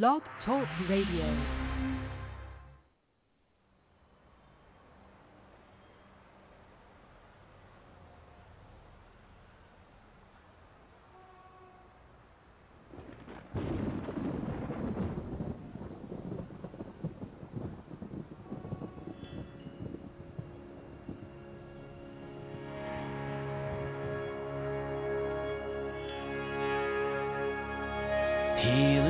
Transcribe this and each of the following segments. Blog Talk Radio. It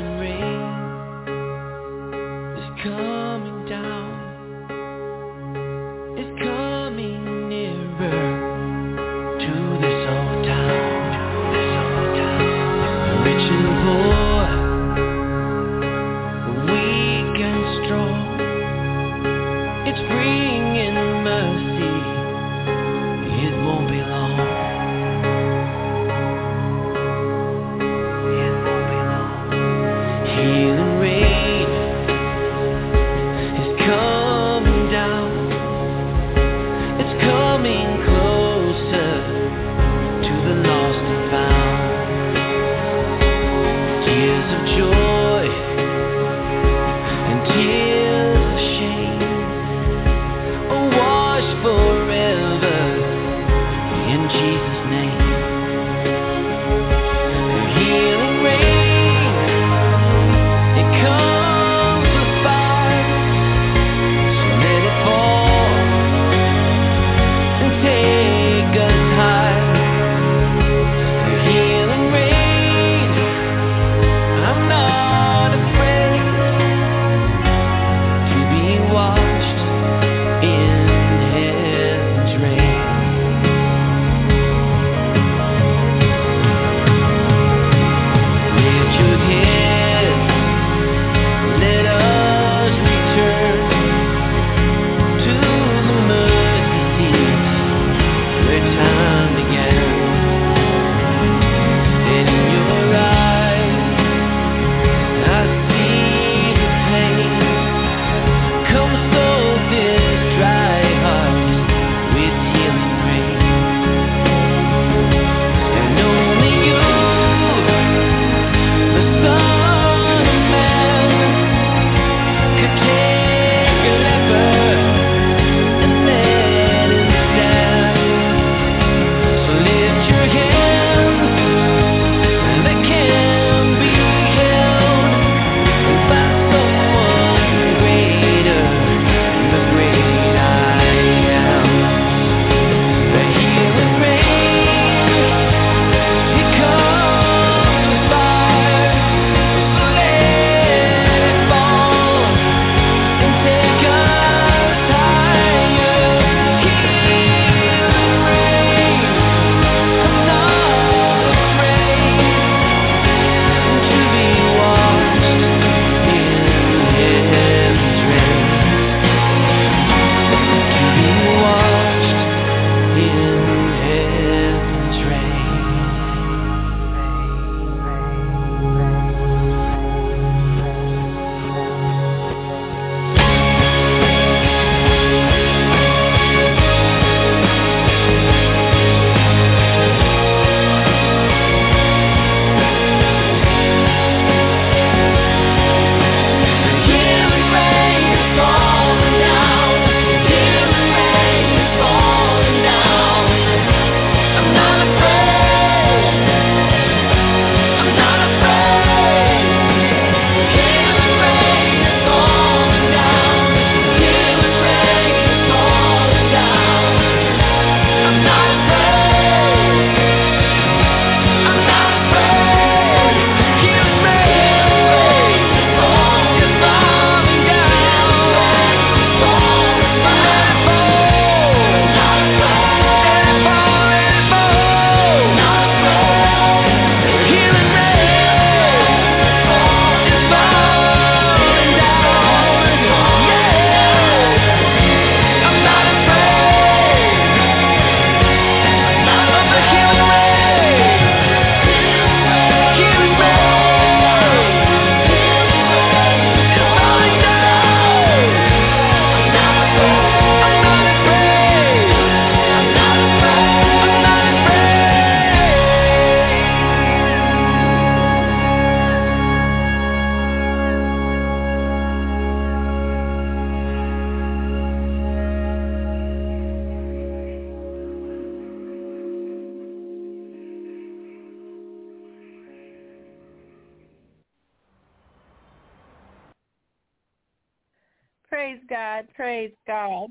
Praise God. Praise God.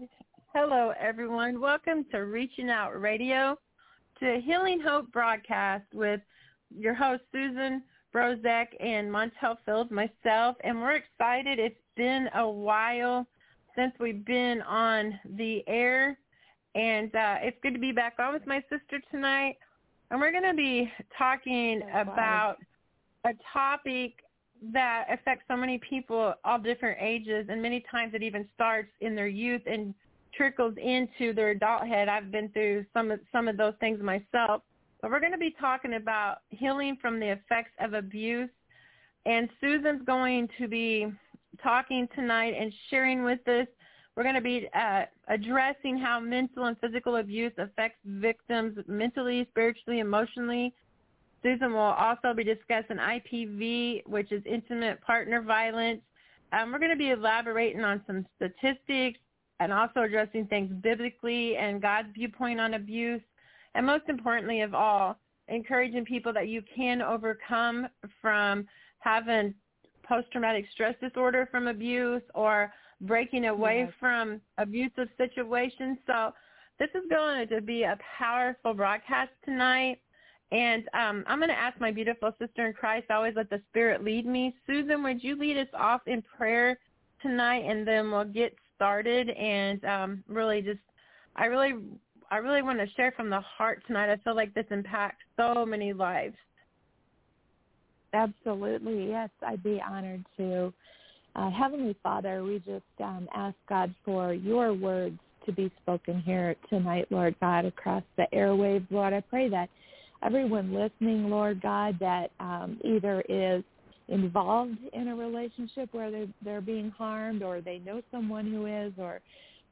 Hello, everyone. Welcome to Reaching Out Radio, to Healing Hope broadcast with your host, Susan Brozek and Montel Fields, myself. And we're excited. It's been a while since we've been on the air. And it's good to be back on with my sister tonight. And we're going to be talking about a topic that affects so many people, all different ages, and many times it even starts in their youth and trickles into their adulthood. I've been through some of those things myself, but we're going to be talking about healing from the effects of abuse, and Susan's going to be talking tonight and sharing with us. We're going to be addressing how mental and physical abuse affects victims mentally, spiritually, emotionally. Susan will also be discussing IPV, which is intimate partner violence. We're going to be elaborating on some statistics and also addressing things biblically and God's viewpoint on abuse. And most importantly of all, encouraging people that you can overcome from having post-traumatic stress disorder from abuse or breaking away from abusive situations. So this is going to be a powerful broadcast tonight. And I'm going to ask my beautiful sister in Christ, I always let the Spirit lead me. Susan, would you lead us off in prayer tonight, and then we'll get started? And I really want to share from the heart tonight. I feel like this impacts so many lives. Absolutely, yes. I'd be honored to. Heavenly Father, we just ask, God, for your words to be spoken here tonight, Lord God, across the airwaves. Lord, I pray that everyone listening, Lord God, that either is involved in a relationship where they're being harmed, or they know someone who is, or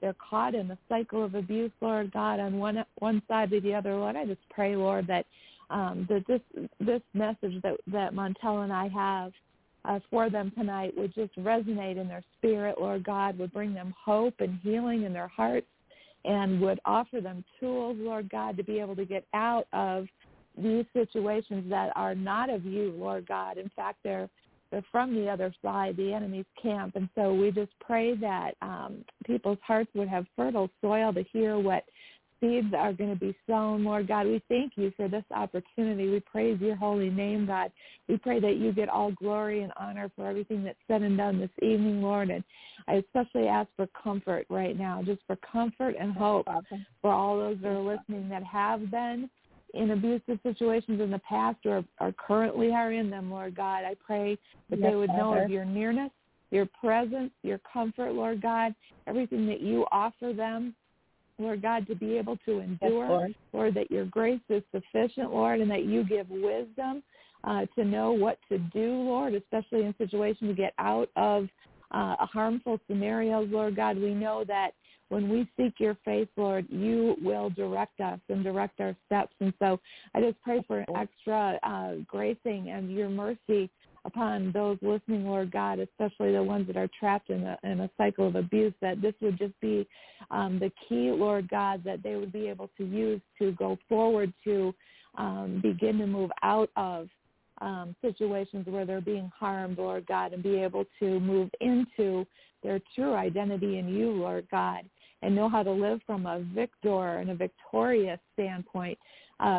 they're caught in the cycle of abuse, Lord God, on one side or the other, Lord, I just pray, Lord, that this message that Montel and I have for them tonight would just resonate in their spirit, Lord God, would bring them hope and healing in their hearts, and would offer them tools, Lord God, to be able to get out of these situations that are not of you, Lord God. In fact, they're from the other side, the enemy's camp. And so we just pray that people's hearts would have fertile soil to hear what seeds are going to be sown, Lord God. We thank you for this opportunity. We praise your holy name, God. We pray that you get all glory and honor for everything that's said and done this evening, Lord. And I especially ask for comfort right now, just for comfort and hope for all those that are listening that have been in abusive situations in the past or currently are in them, Lord God. I pray that they would know of your nearness, your presence, your comfort, Lord God, everything that you offer them, Lord God, to be able to endure, Lord, that your grace is sufficient, Lord, and that you give wisdom to know what to do, Lord, especially in situations to get out of harmful scenarios, Lord God. We know that when we seek your face, Lord, you will direct us and direct our steps. And so I just pray for an extra gracing and your mercy upon those listening, Lord God, especially the ones that are trapped in a cycle of abuse, that this would just be the key, Lord God, that they would be able to use to go forward, to begin to move out of situations where they're being harmed, Lord God, and be able to move into their true identity in you, Lord God, and know how to live from a victor and a victorious standpoint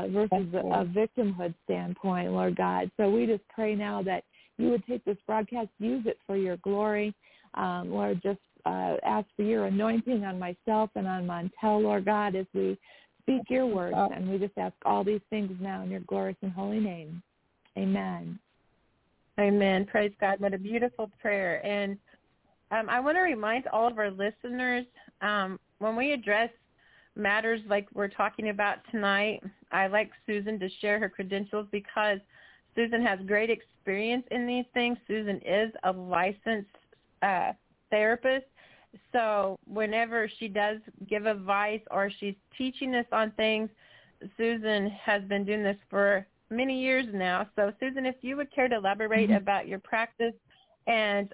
versus a victimhood standpoint, Lord God. So we just pray now that you would take this broadcast, use it for your glory. Lord, just ask for your anointing on myself and on Montel, Lord God, as we speak your words. And we just ask all these things now in your glorious and holy name. Amen. Amen. Praise God. What a beautiful prayer. And I want to remind all of our listeners, when we address matters like we're talking about tonight, I like Susan to share her credentials because Susan has great experience in these things. Susan is a licensed therapist. So whenever she does give advice or she's teaching us on things, Susan has been doing this for many years now. So Susan, if you would care to elaborate about your practice and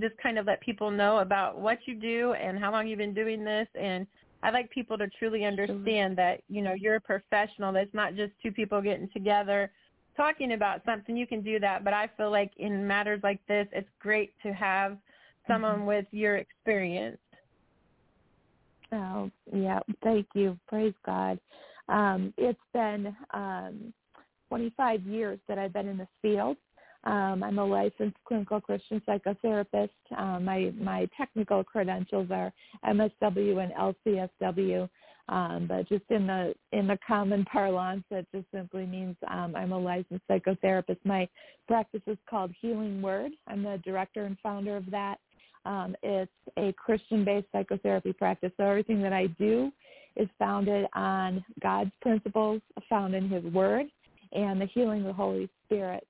just kind of let people know about what you do and how long you've been doing this. And I'd like people to truly understand that, you know, you're a professional. That's not just two people getting together talking about something. You can do that. But I feel like in matters like this, it's great to have someone with your experience. Oh, yeah. Thank you. Praise God. It's been 25 years that I've been in this field. I'm a licensed clinical Christian psychotherapist. My technical credentials are MSW and LCSW, but just in the common parlance, that just simply means I'm a licensed psychotherapist. My practice is called Healing Word. I'm the director and founder of that. It's a Christian-based psychotherapy practice. So everything that I do is founded on God's principles, found in His Word, and the healing of the Holy Spirit.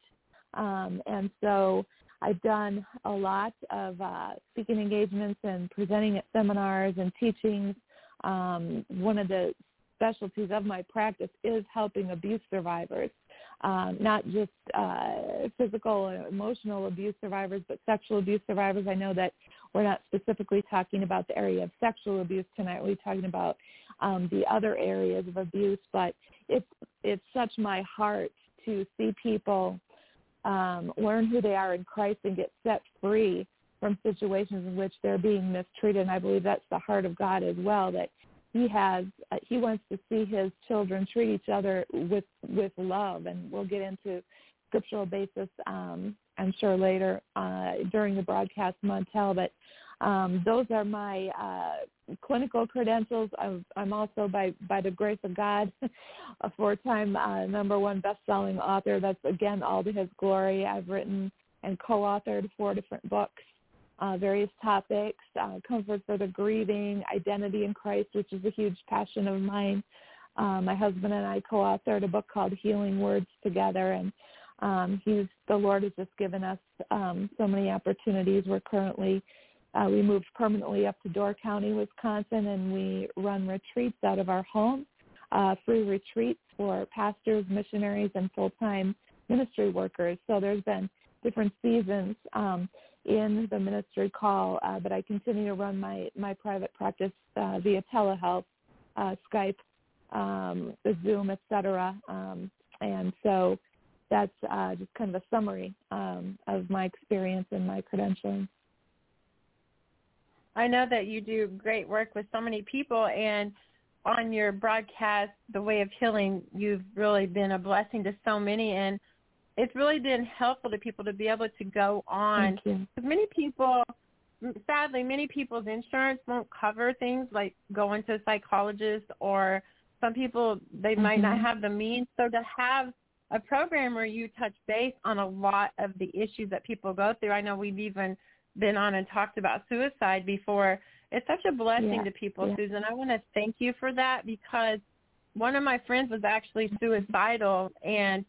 And so I've done a lot of speaking engagements and presenting at seminars and teachings. One of the specialties of my practice is helping abuse survivors, not just physical and emotional abuse survivors, but sexual abuse survivors. I know that we're not specifically talking about the area of sexual abuse tonight. We're talking about the other areas of abuse, but it's such my heart to see people learn who they are in Christ and get set free from situations in which they're being mistreated. And I believe that's the heart of God as well, that He wants to see His children treat each other with love. And we'll get into scriptural basis, I'm sure, later during the broadcast, Montel. But those are my clinical credentials. I'm also, by the grace of God, a four-time number one best-selling author. That's, again, all to His glory. I've written and co-authored 4 different books, various topics, Comfort for the Grieving, Identity in Christ, which is a huge passion of mine. My husband and I co-authored a book called Healing Words together, and the Lord has just given us so many opportunities. We're currently, we moved permanently up to Door County, Wisconsin, and we run retreats out of our home, free retreats for pastors, missionaries, and full-time ministry workers. So there's been different seasons in the ministry call, but I continue to run my private practice via telehealth, Skype, Zoom, etc. And so that's just kind of a summary of my experience and my credentialing. I know that you do great work with so many people, and on your broadcast, The Way of Healing, you've really been a blessing to so many, and it's really been helpful to people to be able to go on. Because many people, sadly, many people's insurance won't cover things like going to a psychologist, or some people, they might not have the means. So to have a program where you touch base on a lot of the issues that people go through. I know we've even been on and talked about suicide before. It's such a blessing to people, Susan. I want to thank you for that, because one of my friends was actually suicidal, and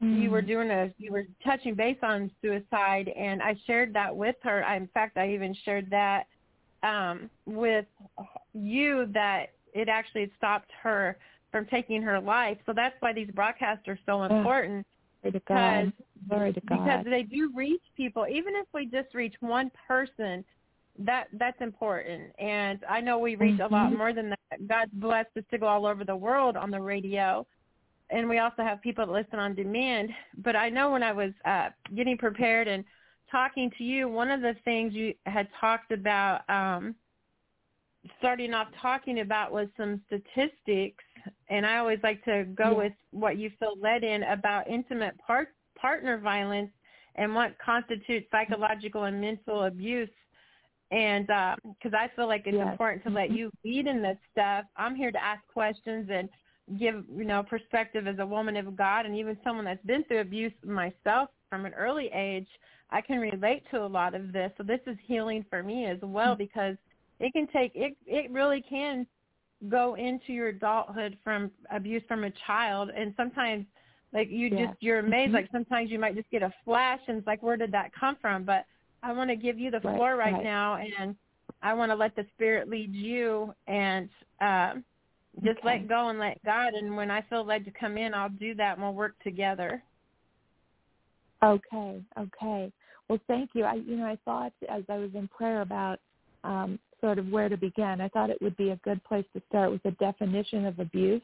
you were touching base on suicide, and I shared that with her. In fact, I even shared that with you, that it actually stopped her from taking her life. So that's why these broadcasts are so important, because they do reach people. Even if we just reach one person, that's important. And I know we reach a lot more than that. God's blessed us to go all over the world on the radio, and we also have people that listen on demand. But I know when I was getting prepared and talking to you, one of the things you had talked about starting off talking about was some statistics, and I always like to go with what you feel led in about intimate partner violence and what constitutes psychological and mental abuse. And because I feel like it's important to let you lead in this stuff. I'm here to ask questions and give, perspective as a woman of God, and even someone that's been through abuse myself from an early age. I can relate to a lot of this. So this is healing for me as well, because it can take, it really can go into your adulthood from abuse from a child. And sometimes you're amazed, like sometimes you might just get a flash and it's like, where did that come from? But I want to give you the floor right now, and I want to let the Spirit lead you, and just let go and let God. And when I feel led to come in, I'll do that, and we'll work together. Okay. Well, thank you. I thought as I was in prayer about sort of where to begin, I thought it would be a good place to start with the definition of abuse,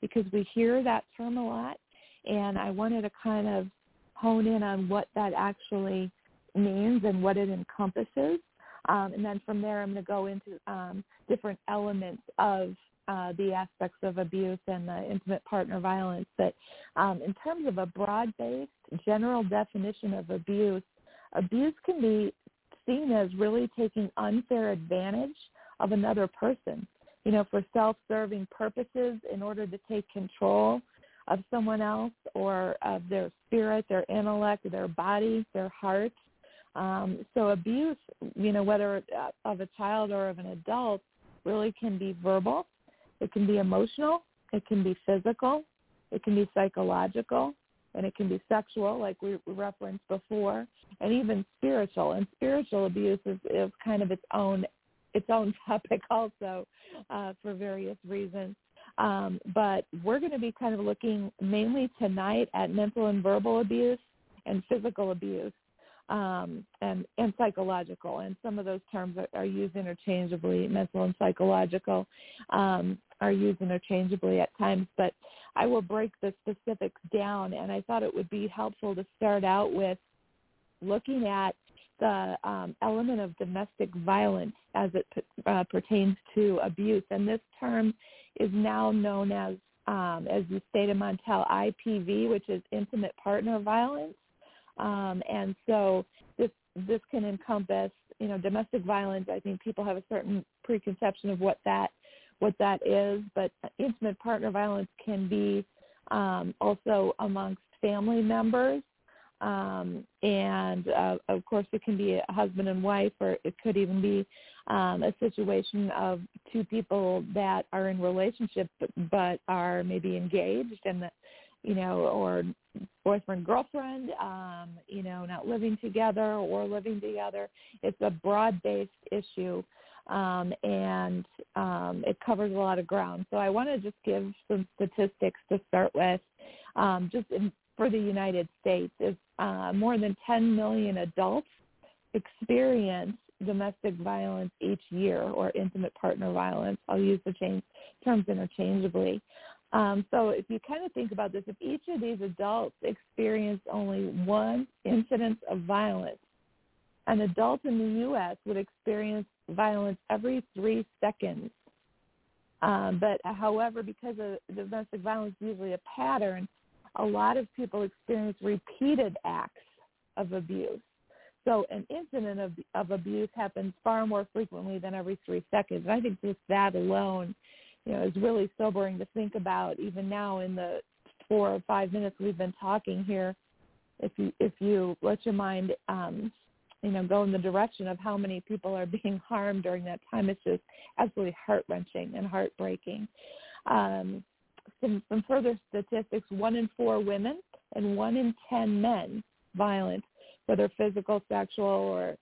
because we hear that term a lot, and I wanted to kind of hone in on what that actually means and what it encompasses. And then from there, I'm going to go into different elements of the aspects of abuse and the intimate partner violence. But in terms of a broad-based general definition of abuse, abuse can be seen as really taking unfair advantage of another person, you know, for self-serving purposes in order to take control of someone else or of their spirit, their intellect, their body, their heart. So abuse, you know, whether of a child or of an adult, really can be verbal. It can be emotional, it can be physical, it can be psychological, and it can be sexual, like we referenced before, and even spiritual. And spiritual abuse is kind of its own topic also for various reasons. But we're going to be kind of looking mainly tonight at mental and verbal abuse and physical abuse and psychological. And some of those terms are used interchangeably. Mental and psychological are used interchangeably at times, but I will break the specifics down, and I thought it would be helpful to start out with looking at the element of domestic violence as it pertains to abuse. And this term is now known as you stated, Montel, IPV, which is intimate partner violence. And so this can encompass, you know, domestic violence. I think people have a certain preconception of what that is, but intimate partner violence can be also amongst family members, and of course it can be a husband and wife, or it could even be a situation of two people that are in relationship but are maybe engaged, and that, you know, or boyfriend, girlfriend, you know, not living together or living together. It's a broad-based issue, and it covers a lot of ground. So I want to just give some statistics to start with. For the United States, it's more than 10 million adults experience domestic violence each year, or intimate partner violence. I'll use the terms interchangeably. So if you kind of think about this, if each of these adults experienced only one incident of violence, an adult in the U.S. would experience violence every 3 seconds. But however, because of domestic violence is usually a pattern, a lot of people experience repeated acts of abuse. So an incident of abuse happens far more frequently than every 3 seconds. And I think just that alone, you know, is really sobering to think about, even now in the 4 or 5 minutes we've been talking here. If you let your mind, you know, go in the direction of how many people are being harmed during that time, it's just absolutely heart-wrenching and heartbreaking. Some further statistics: 1 in 4 women and 1 in 10 men violent, whether physical, sexual, or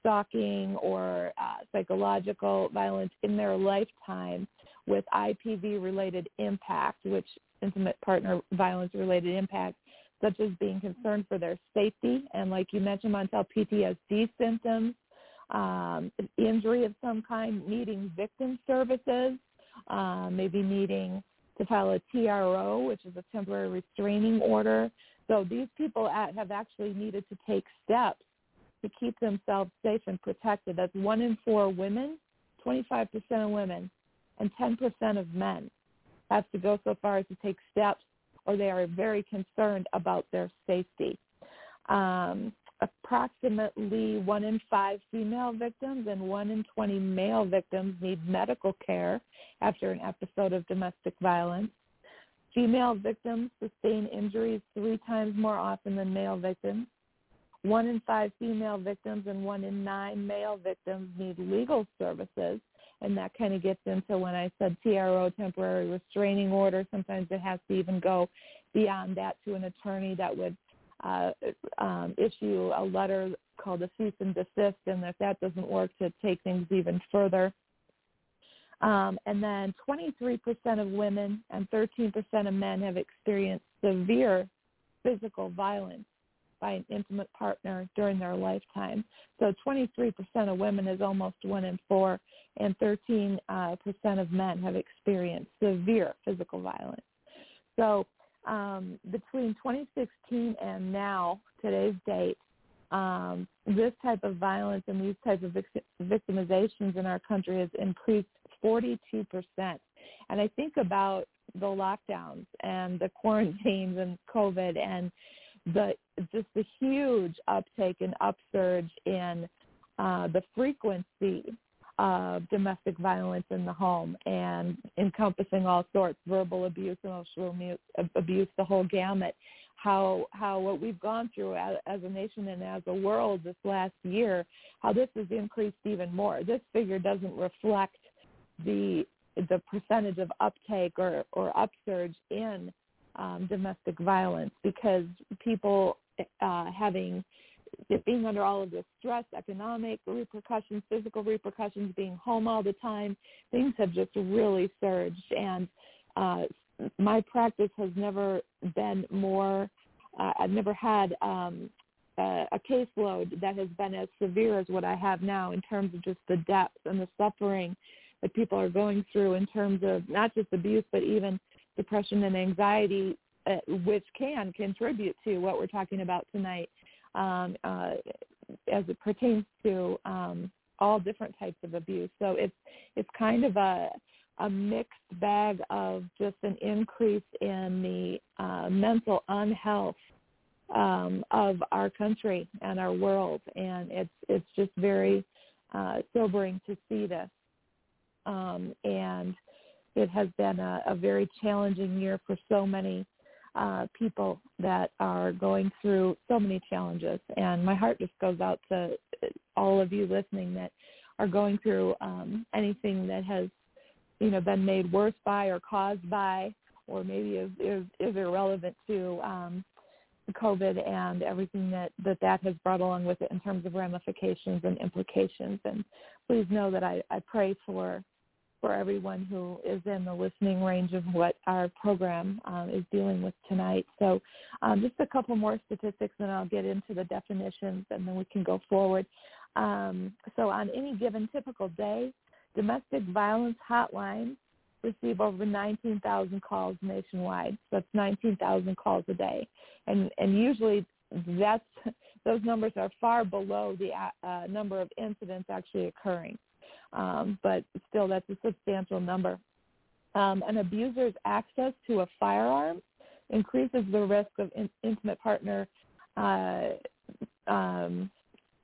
stalking, or psychological violence in their lifetime, with IPV-related impact, which intimate partner violence-related impact, such as being concerned for their safety, and like you mentioned, Montel, PTSD symptoms, injury of some kind, needing victim services, maybe needing to file a TRO, which is a temporary restraining order. So these people have actually needed to take steps to keep themselves safe and protected. That's 1 in 4 women, 25% of women, and 10% of men have to go so far as to take steps, or they are very concerned about their safety. Approximately 1 in 5 female victims and 1 in 20 male victims need medical care after an episode of domestic violence. Female victims sustain injuries 3 times more often than male victims. 1 in 5 female victims and 1 in 9 male victims need legal services. And that kind of gets into when I said TRO, temporary restraining order. Sometimes it has to even go beyond that to an attorney that would issue a letter called a cease and desist, and if that doesn't work, to take things even further. And then 23% of women and 13% of men have experienced severe physical violence by an intimate partner during their lifetime. So 23% of women is almost 1 in 4, and 13% of men have experienced severe physical violence. So between 2016 and now, today's date, this type of violence and these type of victimizations in our country has increased 42%. And I think about the lockdowns and the quarantines and COVID and the huge uptake and upsurge in the frequency of domestic violence in the home, and encompassing all sorts, verbal abuse, emotional abuse, the whole gamut. How what we've gone through as a nation and as a world this last year, how this has increased even more. This figure doesn't reflect the percentage of uptake or upsurge in domestic violence, because people being under all of this stress, economic repercussions, physical repercussions, being home all the time, things have just really surged. And my practice has never been more, I've never had a caseload that has been as severe as what I have now, in terms of just the depth and the suffering that people are going through, in terms of not just abuse, but even depression and anxiety, which can contribute to what we're talking about tonight. As it pertains to all different types of abuse. So it's kind of a mixed bag of just an increase in the mental unhealth of our country and our world, and it's just very sobering to see this. And it has been a very challenging year for so many people that are going through so many challenges. And my heart just goes out to all of you listening that are going through anything that has, been made worse by or caused by, or maybe is irrelevant to COVID and everything that has brought along with it in terms of ramifications and implications. And please know that I pray for everyone who is in the listening range of what our program is dealing with tonight. So just a couple more statistics, and I'll get into the definitions, and then we can go forward. So on any given typical day, domestic violence hotlines receive over 19,000 calls nationwide. So that's 19,000 calls a day. And usually those numbers are far below the number of incidents actually occurring. But still, that's a substantial number. An abuser's access to a firearm increases the risk of intimate partner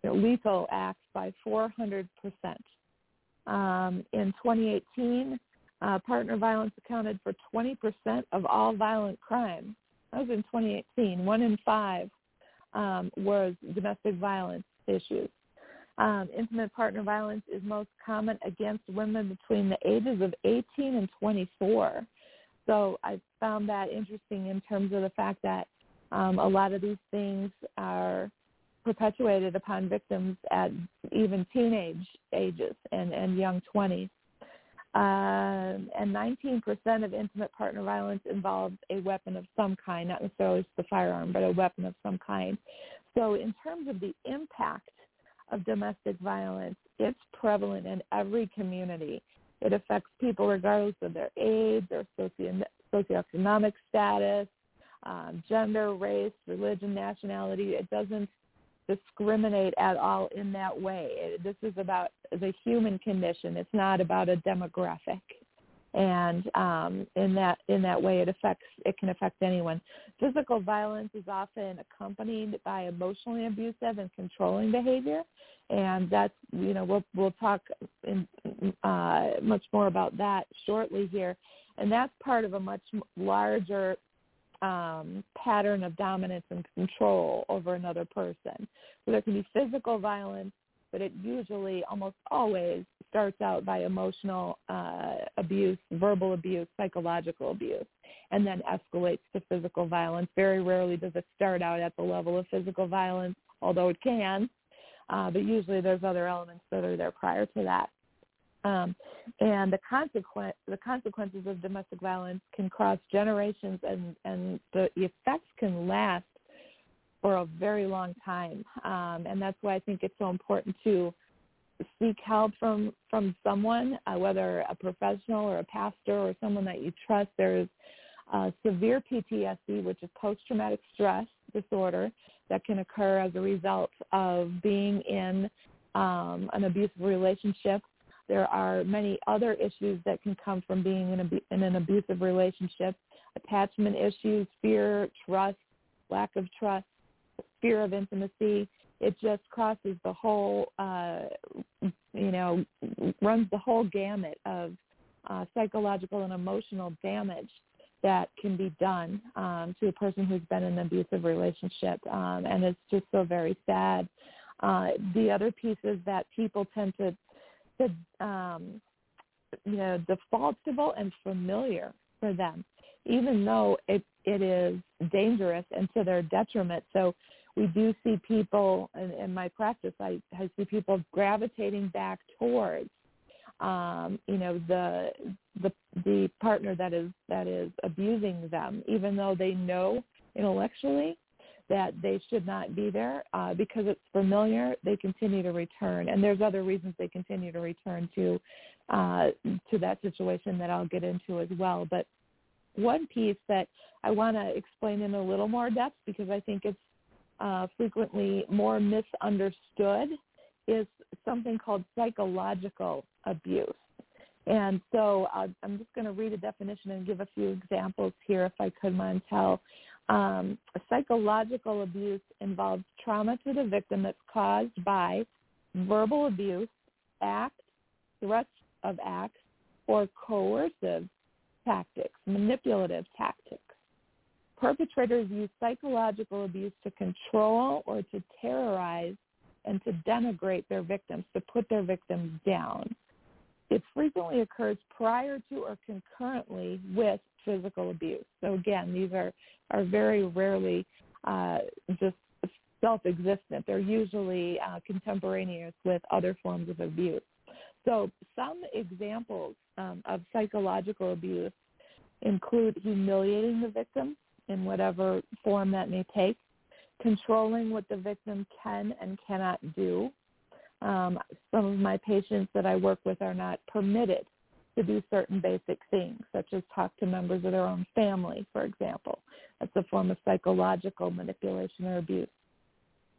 lethal acts by 400%. In 2018, partner violence accounted for 20% of all violent crime. That was in 2018. 1 in 5 was domestic violence issues. Intimate partner violence is most common against women between the ages of 18 and 24. So I found that interesting in terms of the fact that a lot of these things are perpetuated upon victims at even teenage ages and young 20s. And 19% of intimate partner violence involves a weapon of some kind, not necessarily the firearm, but a weapon of some kind. So in terms of the impact of domestic violence, it's prevalent in every community. It affects people regardless of their age, their socioeconomic status, gender, race, religion, nationality. It doesn't discriminate at all in that way. This is about the human condition. It's not about a demographic. And in that way, it can affect anyone. Physical violence is often accompanied by emotionally abusive and controlling behavior, and that's we'll talk much more about that shortly here, and that's part of a much larger pattern of dominance and control over another person. So there can be physical violence, but it usually, almost always, starts out by emotional abuse, verbal abuse, psychological abuse, and then escalates to physical violence. Very rarely does it start out at the level of physical violence, although it can, but usually there's other elements that are there prior to that. And the consequences of domestic violence can cross generations, and the effects can last for a very long time. And that's why I think it's so important to seek help from someone, whether a professional or a pastor or someone that you trust. There's severe PTSD, which is post-traumatic stress disorder, that can occur as a result of being in an abusive relationship. There are many other issues that can come from being in an abusive relationship: attachment issues, fear, trust, lack of trust, fear of intimacy. It just crosses the whole, runs the whole gamut of psychological and emotional damage that can be done to a person who's been in an abusive relationship. And it's just so very sad. The other piece is that people tend to defaultable and familiar for them, even though it is dangerous and to their detriment. So we do see people, in my practice, I see people gravitating back towards, the partner that is abusing them, even though they know intellectually that they should not be there, because it's familiar. They continue to return, and there's other reasons they continue to return to that situation that I'll get into as well. But one piece that I want to explain in a little more depth, because I think it's frequently more misunderstood, is something called psychological abuse. And so I'm just going to read a definition and give a few examples here, if I could, Montel. Psychological abuse involves trauma to the victim that's caused by verbal abuse, acts, threats of acts, or coercive tactics, manipulative tactics. Perpetrators use psychological abuse to control or to terrorize and to denigrate their victims, to put their victims down. It frequently occurs prior to or concurrently with physical abuse. So again, these are very rarely just self-existent. They're usually contemporaneous with other forms of abuse. So some examples of psychological abuse include humiliating the victim in whatever form that may take, controlling what the victim can and cannot do. Some of my patients that I work with are not permitted to do certain basic things, such as talk to members of their own family, for example. That's a form of psychological manipulation or abuse.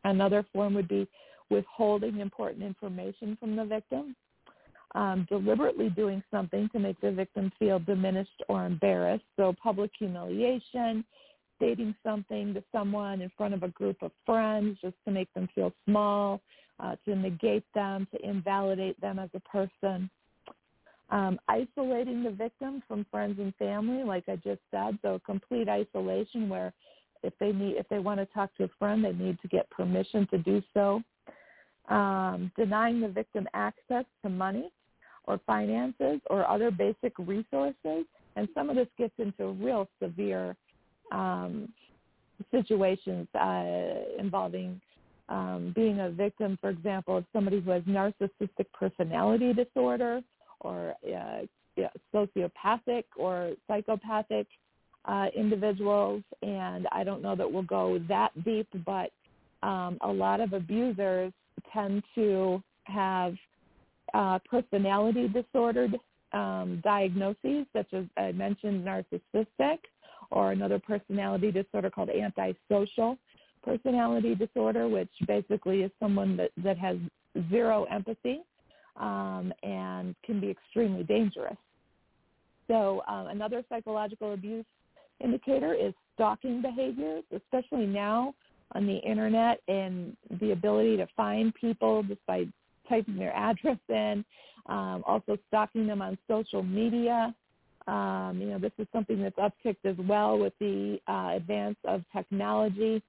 Another form would be withholding important information from the victim, deliberately doing something to make the victim feel diminished or embarrassed, so public humiliation, stating something to someone in front of a group of friends just to make them feel small, to negate them, to invalidate them as a person. Isolating the victim from friends and family, like I just said, so complete isolation where if they want to talk to a friend, they need to get permission to do so. Denying the victim access to money or finances or other basic resources. And some of this gets into real severe situations involving being a victim, for example, of somebody who has narcissistic personality disorder or sociopathic or psychopathic individuals. And I don't know that we'll go that deep, but a lot of abusers tend to have personality disordered diagnoses, such as I mentioned, narcissistic, or another personality disorder called antisocial personality disorder, which basically is someone that has zero empathy and can be extremely dangerous. So another psychological abuse indicator is stalking behaviors, especially now on the internet, and the ability to find people just by typing their address in, also stalking them on social media. This is something that's upticked as well with the advance of technology.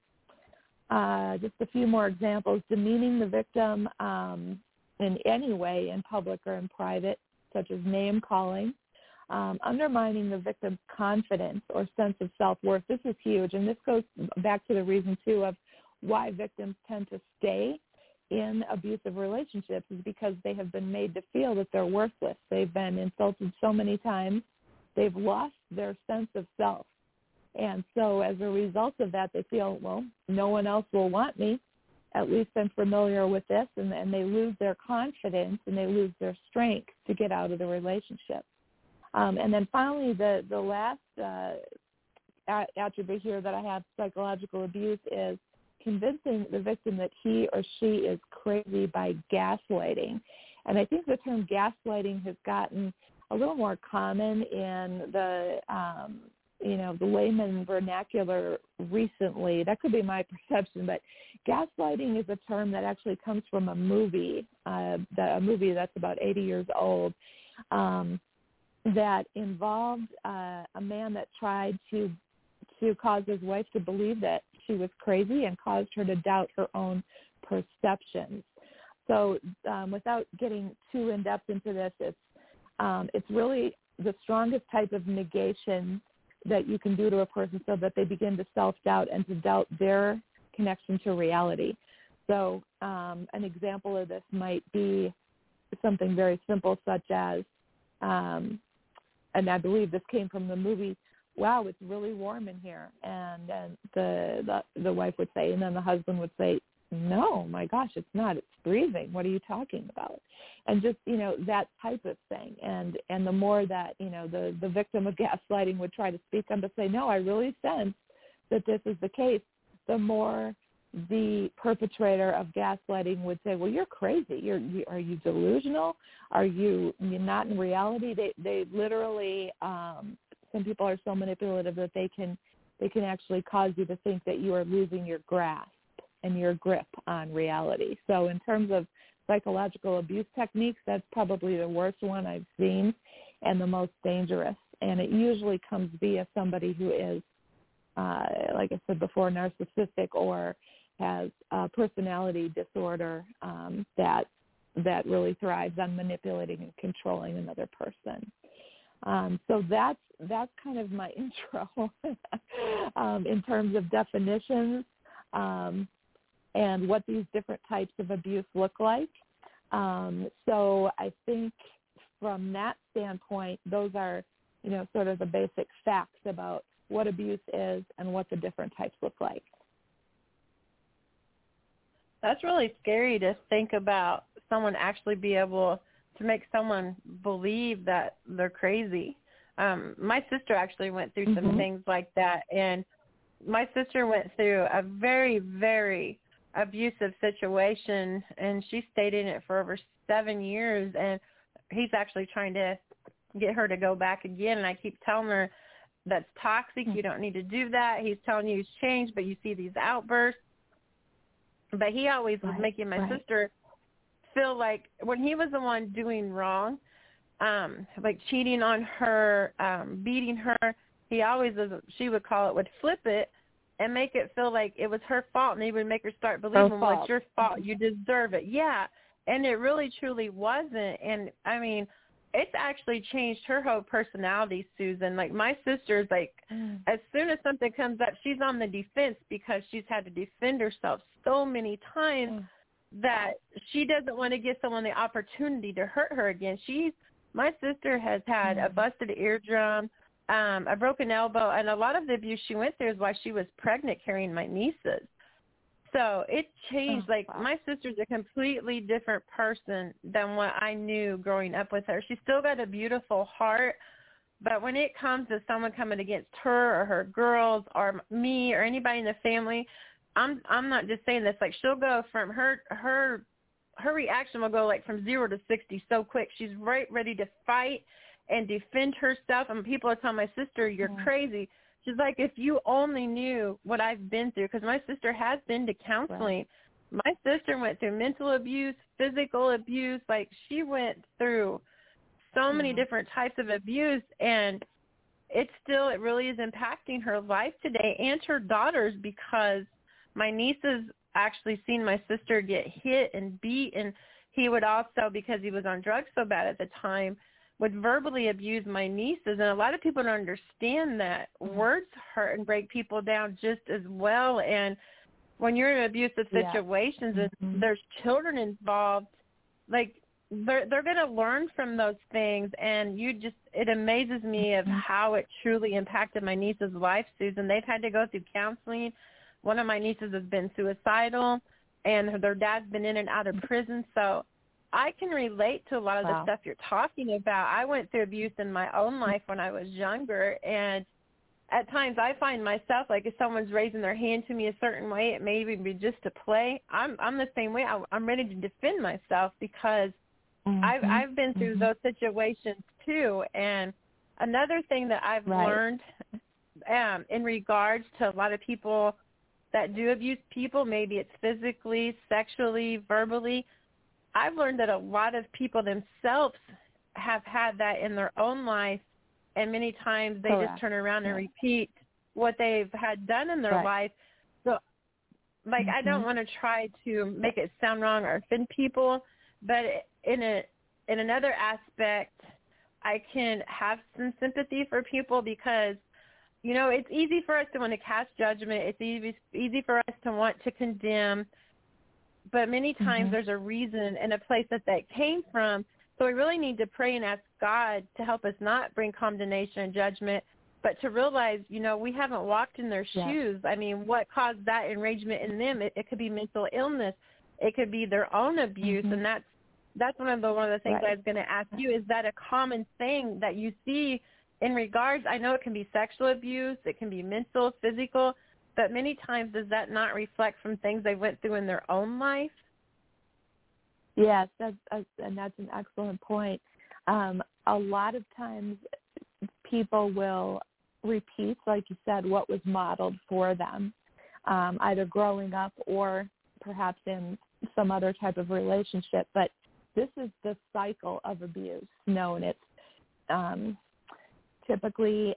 Just a few more examples: demeaning the victim in any way, in public or in private, such as name calling, undermining the victim's confidence or sense of self-worth. This is huge, and this goes back to the reason, too, of why victims tend to stay in abusive relationships, is because they have been made to feel that they're worthless. They've been insulted so many times. They've lost their sense of self. And so as a result of that, they feel, well, no one else will want me. At least I'm familiar with this. And they lose their confidence and they lose their strength to get out of the relationship. And then finally, the last attribute here that I have, psychological abuse, is convincing the victim that he or she is crazy by gaslighting. And I think the term gaslighting has gotten a little more common in the the layman vernacular recently. That could be my perception, but gaslighting is a term that actually comes from a movie that's about 80 years old that involved a man that tried to cause his wife to believe that she was crazy and caused her to doubt her own perceptions. So without getting too in-depth into this, it's really the strongest type of negation that you can do to a person so that they begin to self-doubt and to doubt their connection to reality. So an example of this might be something very simple, such as, and I believe this came from the movie, wow, it's really warm in here. And then the wife would say, and then the husband would say, no, my gosh, it's not. It's freezing. What are you talking about? And just, that type of thing. And the more that, the victim of gaslighting would try to speak up and say, no, I really sense that this is the case, the more the perpetrator of gaslighting would say, well, you're crazy. Are you delusional? Are you're not in reality? They literally, some people are so manipulative that they can actually cause you to think that you are losing your grasp and your grip on reality. So in terms of psychological abuse techniques, that's probably the worst one I've seen and the most dangerous. And it usually comes via somebody who is, like I said before, narcissistic or has a personality disorder that really thrives on manipulating and controlling another person. So that's kind of my intro in terms of definitions. And what these different types of abuse look like. So I think from that standpoint, those are, sort of the basic facts about what abuse is and what the different types look like. That's really scary to think about someone actually be able to make someone believe that they're crazy. My sister actually went through mm-hmm. some things like that. And my sister went through a very, very abusive situation, and she stayed in it for over 7 years, and he's actually trying to get her to go back again, and I keep telling her that's toxic, you don't need to do that. He's telling you he's changed, but you see these outbursts. But he always was making my sister feel like when he was the one doing wrong, like cheating on her, beating her, she would call it, would flip it and make it feel like it was her fault, and he would make her start believing, well, it's your fault, you deserve it. Yeah, and it really truly wasn't. And, I mean, it's actually changed her whole personality, Susan. Like, my sister's, like, as soon as something comes up, she's on the defense because she's had to defend herself so many times that she doesn't want to give someone the opportunity to hurt her again. My sister has had a busted eardrum, a broken elbow, and a lot of the abuse she went through is why she was pregnant carrying my nieces. So it changed. My sister's a completely different person than what I knew growing up with her. She's still got a beautiful heart, but when it comes to someone coming against her or her girls or me or anybody in the family, I'm not just saying this. Like, she'll go from her reaction will go like from 0 to 60 so quick. She's right ready to fight and defend herself. And people are telling my sister, you're crazy. She's like, if you only knew what I've been through, because my sister has been to counseling. Right. My sister went through mental abuse, physical abuse. Like, she went through so many different types of abuse, and it really is impacting her life today and her daughters, because my nieces actually seen my sister get hit and beat, and he would also, because he was on drugs so bad at the time, would verbally abuse my nieces. And a lot of people don't understand that words hurt and break people down just as well. And when you're in abusive situations and there's children involved, like, they're going to learn from those things. And it amazes me of how it truly impacted my niece's life, Susan. They've had to go through counseling. One of my nieces has been suicidal, and their dad's been in and out of prison. So I can relate to a lot of the stuff you're talking about. I went through abuse in my own life when I was younger, and at times I find myself, like, if someone's raising their hand to me a certain way, it may even be just to play. I'm the same way. I'm ready to defend myself because I've been through those situations too. And another thing that I've learned in regards to a lot of people that do abuse people, maybe it's physically, sexually, verbally, I've learned that a lot of people themselves have had that in their own life, and many times they just turn around and repeat what they've had done in their life. So, like, I don't want to try to make it sound wrong or offend people, but in another aspect, I can have some sympathy for people because, you know, it's easy for us to want to cast judgment. It's easy for us to want to condemn, but many times there's a reason and a place that came from. So we really need to pray and ask God to help us not bring condemnation and judgment, but to realize, you know, we haven't walked in their shoes. I mean, what caused that enragement in them? It could be mental illness. It could be their own abuse. And that's one of the things I was going to ask you. Is that a common thing that you see in regards? I know it can be sexual abuse. It can be mental, physical. But many times, does that not reflect from things they went through in their own life? Yes, that's an excellent point. A lot of times people will repeat, like you said, what was modeled for them, either growing up or perhaps in some other type of relationship. But this is the cycle of abuse known. It's typically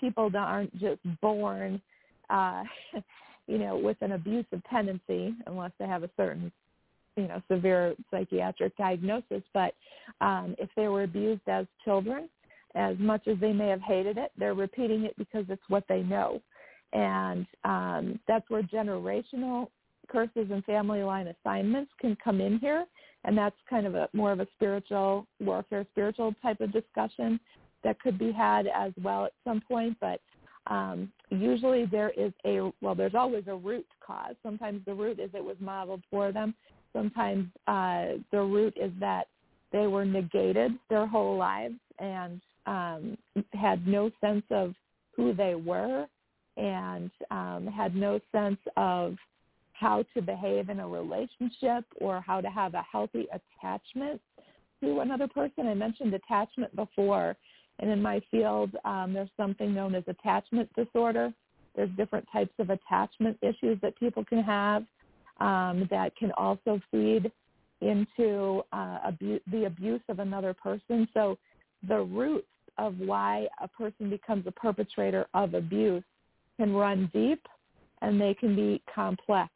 people that aren't just born, you know, with an abusive tendency unless they have a certain, you know, severe psychiatric diagnosis. But if they were abused as children, as much as they may have hated it, they're repeating it because it's what they know. And that's where generational curses and family line assignments can come in here. And that's kind of more of a spiritual warfare, spiritual type of discussion that could be had as well at some point. But usually there's always a root cause. Sometimes the root is it was modeled for them. Sometimes the root is that they were negated their whole lives and had no sense of who they were and had no sense of how to behave in a relationship or how to have a healthy attachment to another person. I mentioned attachment before, and in my field, there's something known as attachment disorder. There's different types of attachment issues that people can have. That can also feed into the abuse of another person. So the roots of why a person becomes a perpetrator of abuse can run deep, and they can be complex.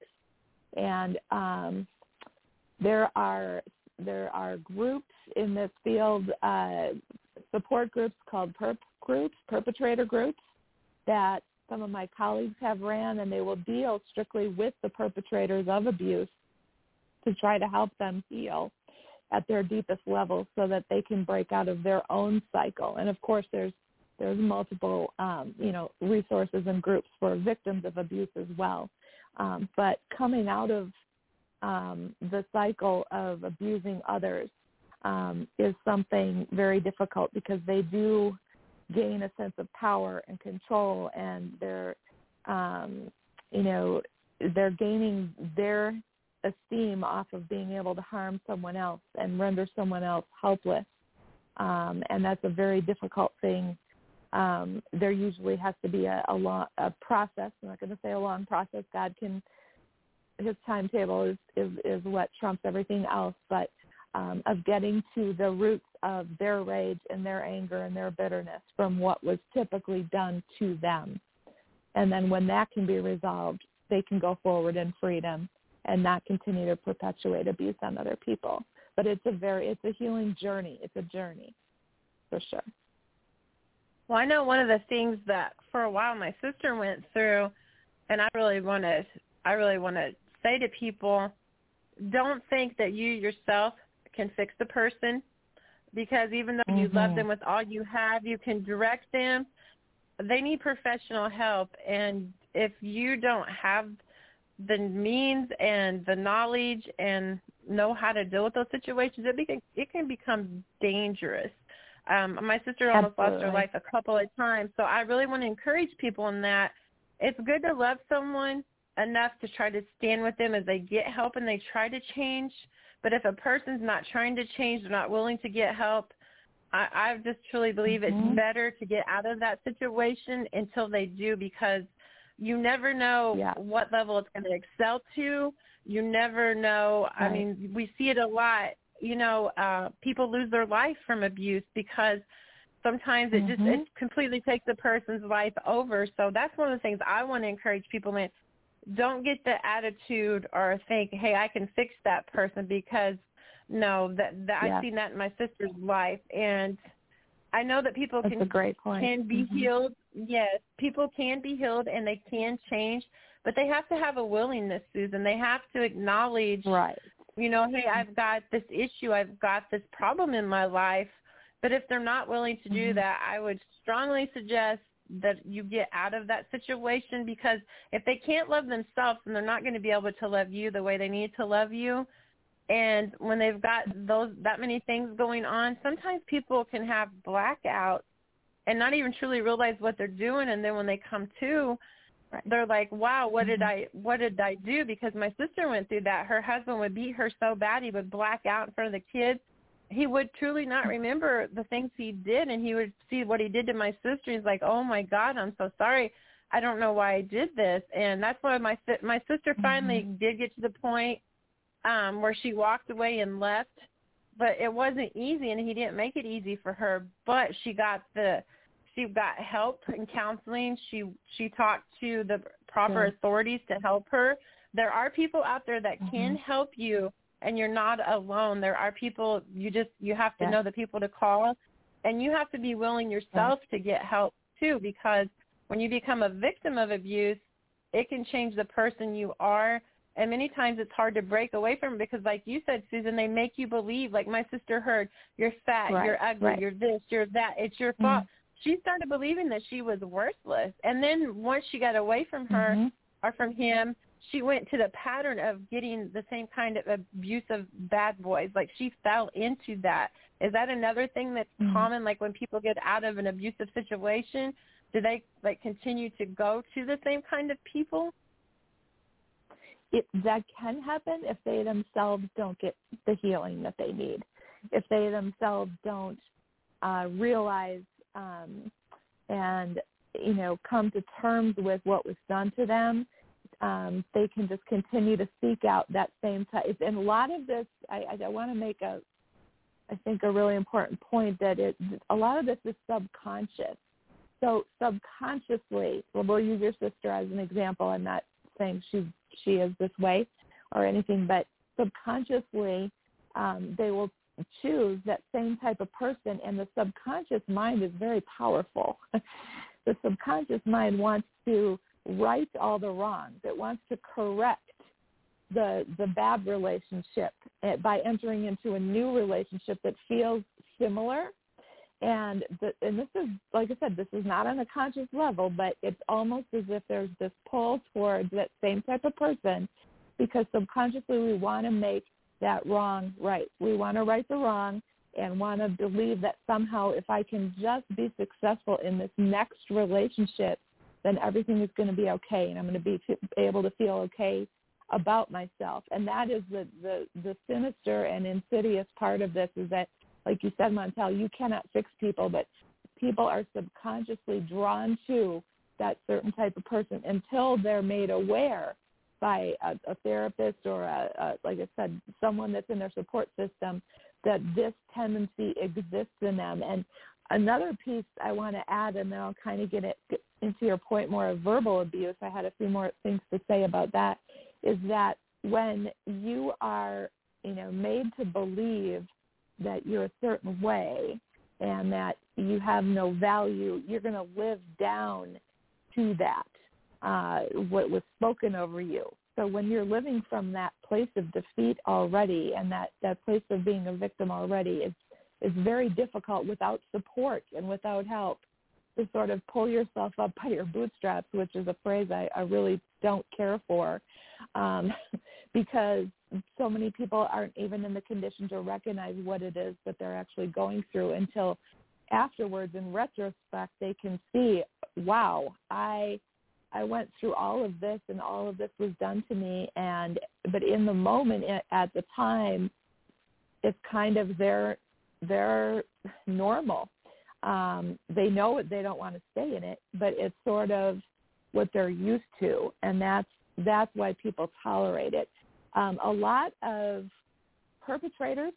And there are groups in this field, support groups called perp groups, perpetrator groups, that some of my colleagues have ran, and they will deal strictly with the perpetrators of abuse to try to help them heal at their deepest level so that they can break out of their own cycle. And of course, there's multiple resources and groups for victims of abuse as well. But coming out of the cycle of abusing others is something very difficult because they do gain a sense of power and control, and they're gaining their esteem off of being able to harm someone else and render someone else helpless, and that's a very difficult thing. There usually has to be a long process. I'm not going to say a long process. God can, his timetable is what trumps everything else, but of getting to the roots of their rage and their anger and their bitterness from what was typically done to them. And then when that can be resolved, they can go forward in freedom and not continue to perpetuate abuse on other people. But it's a healing journey. It's a journey for sure. Well, I know one of the things that for a while my sister went through, and I really want to say to people, don't think that you yourself can fix the person, because even though you love them with all you have, you can direct them. They need professional help, and if you don't have the means and the knowledge and know how to deal with those situations, it can become dangerous. My sister almost lost her life a couple of times. So I really want to encourage people in that. It's good to love someone enough to try to stand with them as they get help and they try to change. But if a person's not trying to change, they're not willing to get help, I just truly believe it's better to get out of that situation until they do, because you never know what level it's going to excel to. You never know. Right. I mean, we see it a lot. You know, people lose their life from abuse because sometimes it completely takes a person's life over. So that's one of the things I want to encourage people in. Don't get the attitude or think, hey, I can fix that person, because no, I've seen that in my sister's life. And I know that people can be healed. Yes, people can be healed and they can change, but they have to have a willingness, Susan. They have to acknowledge, you know, hey, I've got this issue. I've got this problem in my life. But if they're not willing to do that, I would strongly suggest that you get out of that situation, because if they can't love themselves, then they're not going to be able to love you the way they need to love you. And when they've got that many things going on, sometimes people can have blackouts and not even truly realize what they're doing. And then when they come to, they're like, wow, what did I do? Because my sister went through that. Her husband would beat her so bad, he would black out in front of the kids. He would truly not remember the things he did, and he would see what he did to my sister. He's like, oh, my God, I'm so sorry. I don't know why I did this. And that's why my sister finally did get to the point where she walked away and left. But it wasn't easy, and he didn't make it easy for her. But she got help and counseling. She talked to the proper authorities to help her. There are people out there that can help you, and you're not alone. There are people, you have to know the people to call, and you have to be willing yourself to get help too, because when you become a victim of abuse, it can change the person you are. And many times it's hard to break away from it, because like you said, Susan, they make you believe, like my sister heard, you're fat, you're ugly, you're this, you're that, it's your fault. She started believing that she was worthless. And then once she got away from her or from him, she went to the pattern of getting the same kind of abusive bad boys. Like she fell into that. Is that another thing that's common? Like when people get out of an abusive situation, do they like continue to go to the same kind of people? That can happen if they themselves don't get the healing that they need. If they themselves don't realize and, you know, come to terms with what was done to them, they can just continue to seek out that same type. And a lot of this, I want to make a really important point that a lot of this is subconscious. So subconsciously, we'll use your sister as an example. I'm not saying she is this way or anything, but subconsciously they will choose that same type of person, and the subconscious mind is very powerful. The subconscious mind wants to right all the wrongs. It wants to correct the bad relationship by entering into a new relationship that feels similar. And this is, like I said, this is not on a conscious level, but it's almost as if there's this pull towards that same type of person, because subconsciously we want to make that wrong right. We want to right the wrong and want to believe that somehow if I can just be successful in this next relationship, then everything is going to be okay, and I'm going to be able to feel okay about myself. And that is the sinister and insidious part of this, is that, like you said, Montel, you cannot fix people, but people are subconsciously drawn to that certain type of person until they're made aware by a therapist or, like I said, someone that's in their support system, that this tendency exists in them. And another piece I want to add, and then I'll kind of get into your point more of verbal abuse. I had a few more things to say about that, is that when you are, you know, made to believe that you're a certain way and that you have no value, you're going to live down to that, what was spoken over you. So when you're living from that place of defeat already, and that place of being a victim already, it's very difficult without support and without help to sort of pull yourself up by your bootstraps, which is a phrase I really don't care for, because so many people aren't even in the condition to recognize what it is that they're actually going through until afterwards, in retrospect, they can see, wow, I went through all of this and all of this was done to me. But in the moment, at the time, it's kind of their normal. They know it, they don't want to stay in it, but it's sort of what they're used to. And that's why people tolerate it. A lot of perpetrators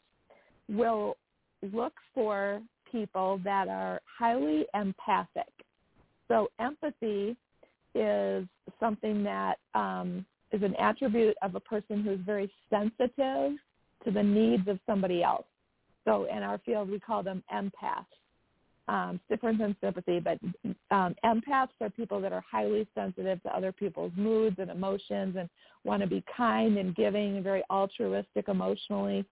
will look for people that are highly empathic. So empathy is something that is an attribute of a person who's very sensitive to the needs of somebody else. So in our field, we call them empaths. Different than sympathy, but empaths are people that are highly sensitive to other people's moods and emotions and want to be kind and giving and very altruistic emotionally.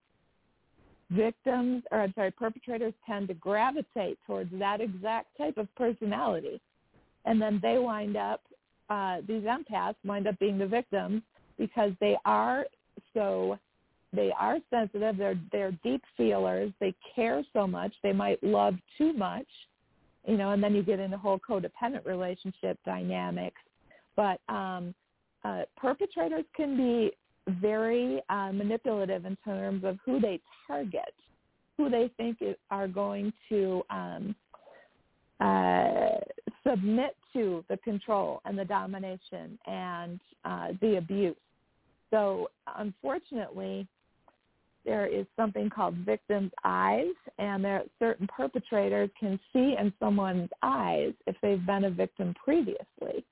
Perpetrators tend to gravitate towards that exact type of personality. And then they wind up, these empaths wind up being the victims because they are sensitive, they're deep feelers, they care so much, they might love too much, and then you get into whole codependent relationship dynamics. But perpetrators can be very manipulative in terms of who they target, who they think are going to submit to the control and the domination and the abuse. So unfortunately, there is something called victim's eyes, and certain perpetrators can see in someone's eyes if they've been a victim previously.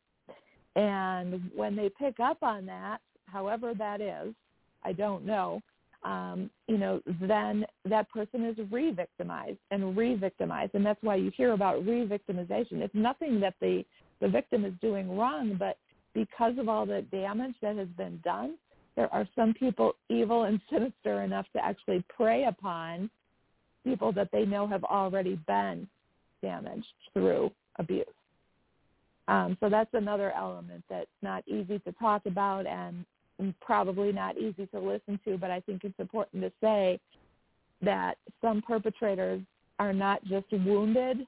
And when they pick up on that, however that is, I don't know, then that person is re-victimized and re-victimized. And that's why you hear about re-victimization. It's nothing that the victim is doing wrong, but because of all the damage that has been done, there are some people evil and sinister enough to actually prey upon people that they know have already been damaged through abuse. So that's another element that's not easy to talk about and probably not easy to listen to, but I think it's important to say that some perpetrators are not just wounded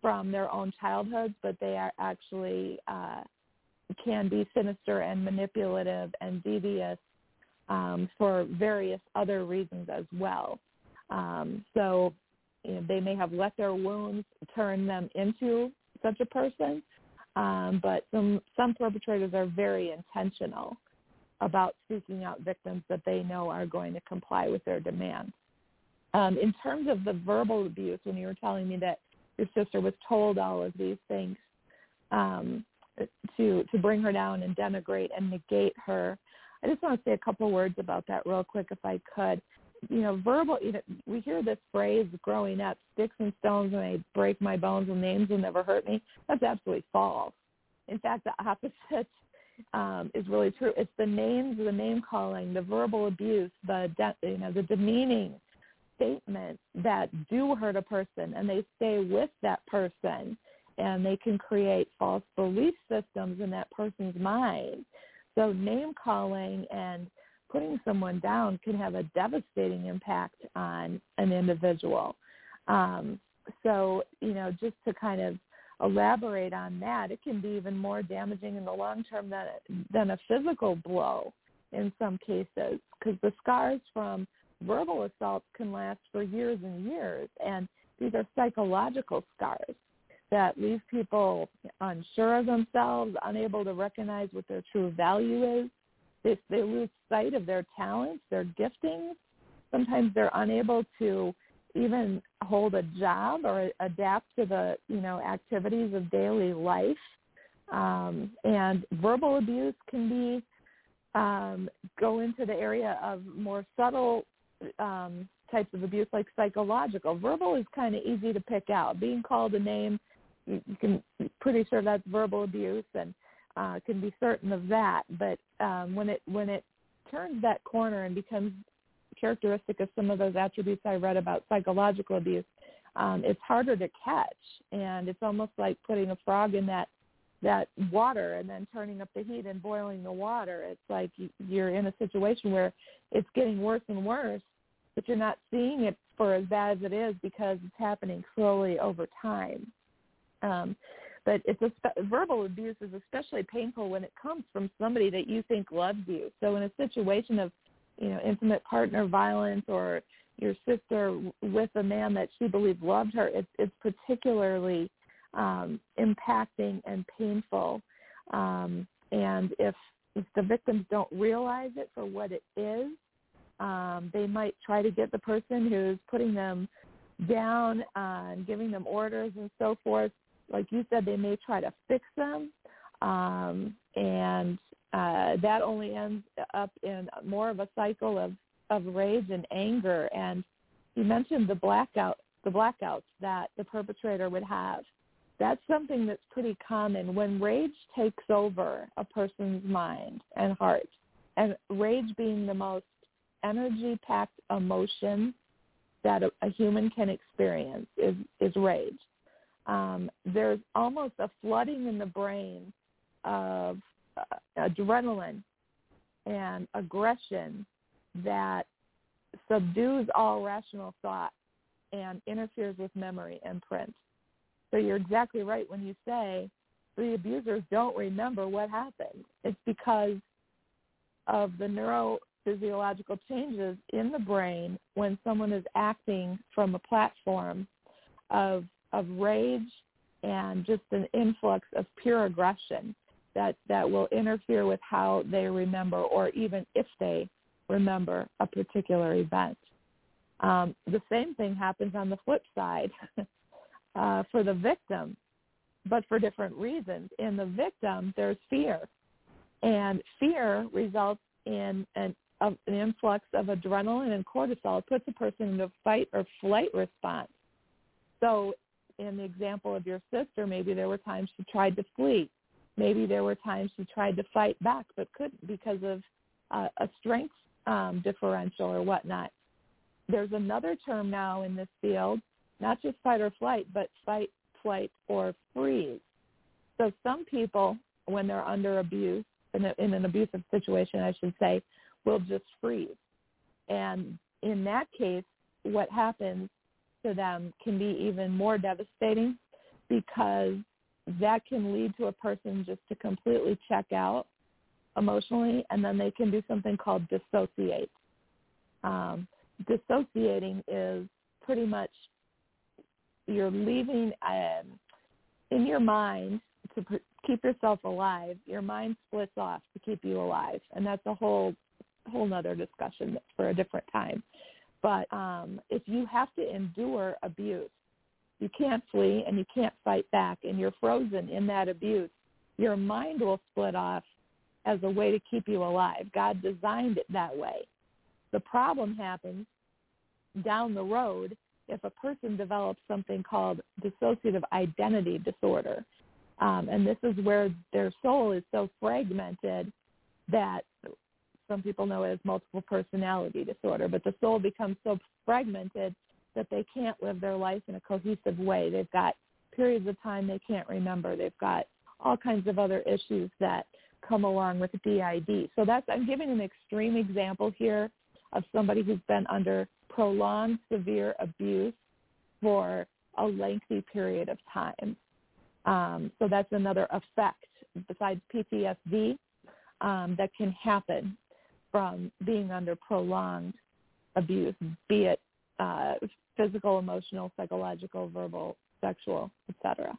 from their own childhoods, but they are actually can be sinister and manipulative and devious for various other reasons as well. So they may have let their wounds turn them into such a person, but some perpetrators are very intentional about seeking out victims that they know are going to comply with their demands. In terms of the verbal abuse, when you were telling me that your sister was told all of these things, to bring her down and denigrate and negate her. I just want to say a couple words about that real quick if I could. We hear this phrase growing up, sticks and stones may break my bones and names will never hurt me. That's absolutely false. In fact, the opposite is really true. It's the names, the name calling, the verbal abuse, the demeaning statements that do hurt a person and they stay with that person. And they can create false belief systems in that person's mind. So name-calling and putting someone down can have a devastating impact on an individual. Just to kind of elaborate on that, it can be even more damaging in the long term than a physical blow in some cases, because the scars from verbal assaults can last for years and years, and these are psychological scars that leaves people unsure of themselves, unable to recognize what their true value is. They lose sight of their talents, their giftings. Sometimes they're unable to even hold a job or adapt to the activities of daily life. And verbal abuse can be go into the area of more subtle types of abuse, like psychological. Verbal is kind of easy to pick out. Being called a name, you can be pretty sure that's verbal abuse and can be certain of that. But when it turns that corner and becomes characteristic of some of those attributes I read about psychological abuse, it's harder to catch. And it's almost like putting a frog in that water and then turning up the heat and boiling the water. It's like you're in a situation where it's getting worse and worse but you're not seeing it for as bad as it is because it's happening slowly over time. But it's verbal abuse is especially painful when it comes from somebody that you think loves you. So in a situation of, you know, intimate partner violence or your sister with a man that she believed loved her, it's particularly impacting and painful. And if the victims don't realize it for what it is, they might try to get the person who's putting them down and giving them orders and so forth. Like you said, they may try to fix them, and that only ends up in more of a cycle of rage and anger. And you mentioned the blackouts that the perpetrator would have. That's something that's pretty common. When rage takes over a person's mind and heart, and rage being the most energy-packed emotion that a human can experience is rage. There's almost a flooding in the brain of adrenaline and aggression that subdues all rational thought and interferes with memory imprints. So you're exactly right when you say the abusers don't remember what happened. It's because of the neurophysiological changes in the brain when someone is acting from a platform of rage and just an influx of pure aggression that will interfere with how they remember or even if they remember a particular event. The same thing happens on the flip side for the victim, but for different reasons. In the victim, there's fear, and fear results in an influx of adrenaline and cortisol. It puts a person into fight or flight response. So in the example of your sister, maybe there were times she tried to flee. Maybe there were times she tried to fight back but couldn't because of a strength differential or whatnot. There's another term now in this field, not just fight or flight, but fight, flight, or freeze. So some people, when they're under abuse, in an abusive situation, I should say, will just freeze. And in that case, what happens to them can be even more devastating because that can lead to a person just to completely check out emotionally, and then they can do something called dissociate. Dissociating is pretty much you're leaving in your mind to keep yourself alive. Your mind splits off to keep you alive, and that's a whole nother discussion for a different time. But if you have to endure abuse, you can't flee and you can't fight back, and you're frozen in that abuse, your mind will split off as a way to keep you alive. God designed it that way. The problem happens down the road if a person develops something called dissociative identity disorder. And this is where their soul is so fragmented that some people know it as multiple personality disorder, but the soul becomes so fragmented that they can't live their life in a cohesive way. They've got periods of time they can't remember. They've got all kinds of other issues that come along with DID. So I'm giving an extreme example here of somebody who's been under prolonged severe abuse for a lengthy period of time. So that's another effect besides PTSD that can happen from being under prolonged abuse, be it physical, emotional, psychological, verbal, sexual, etc.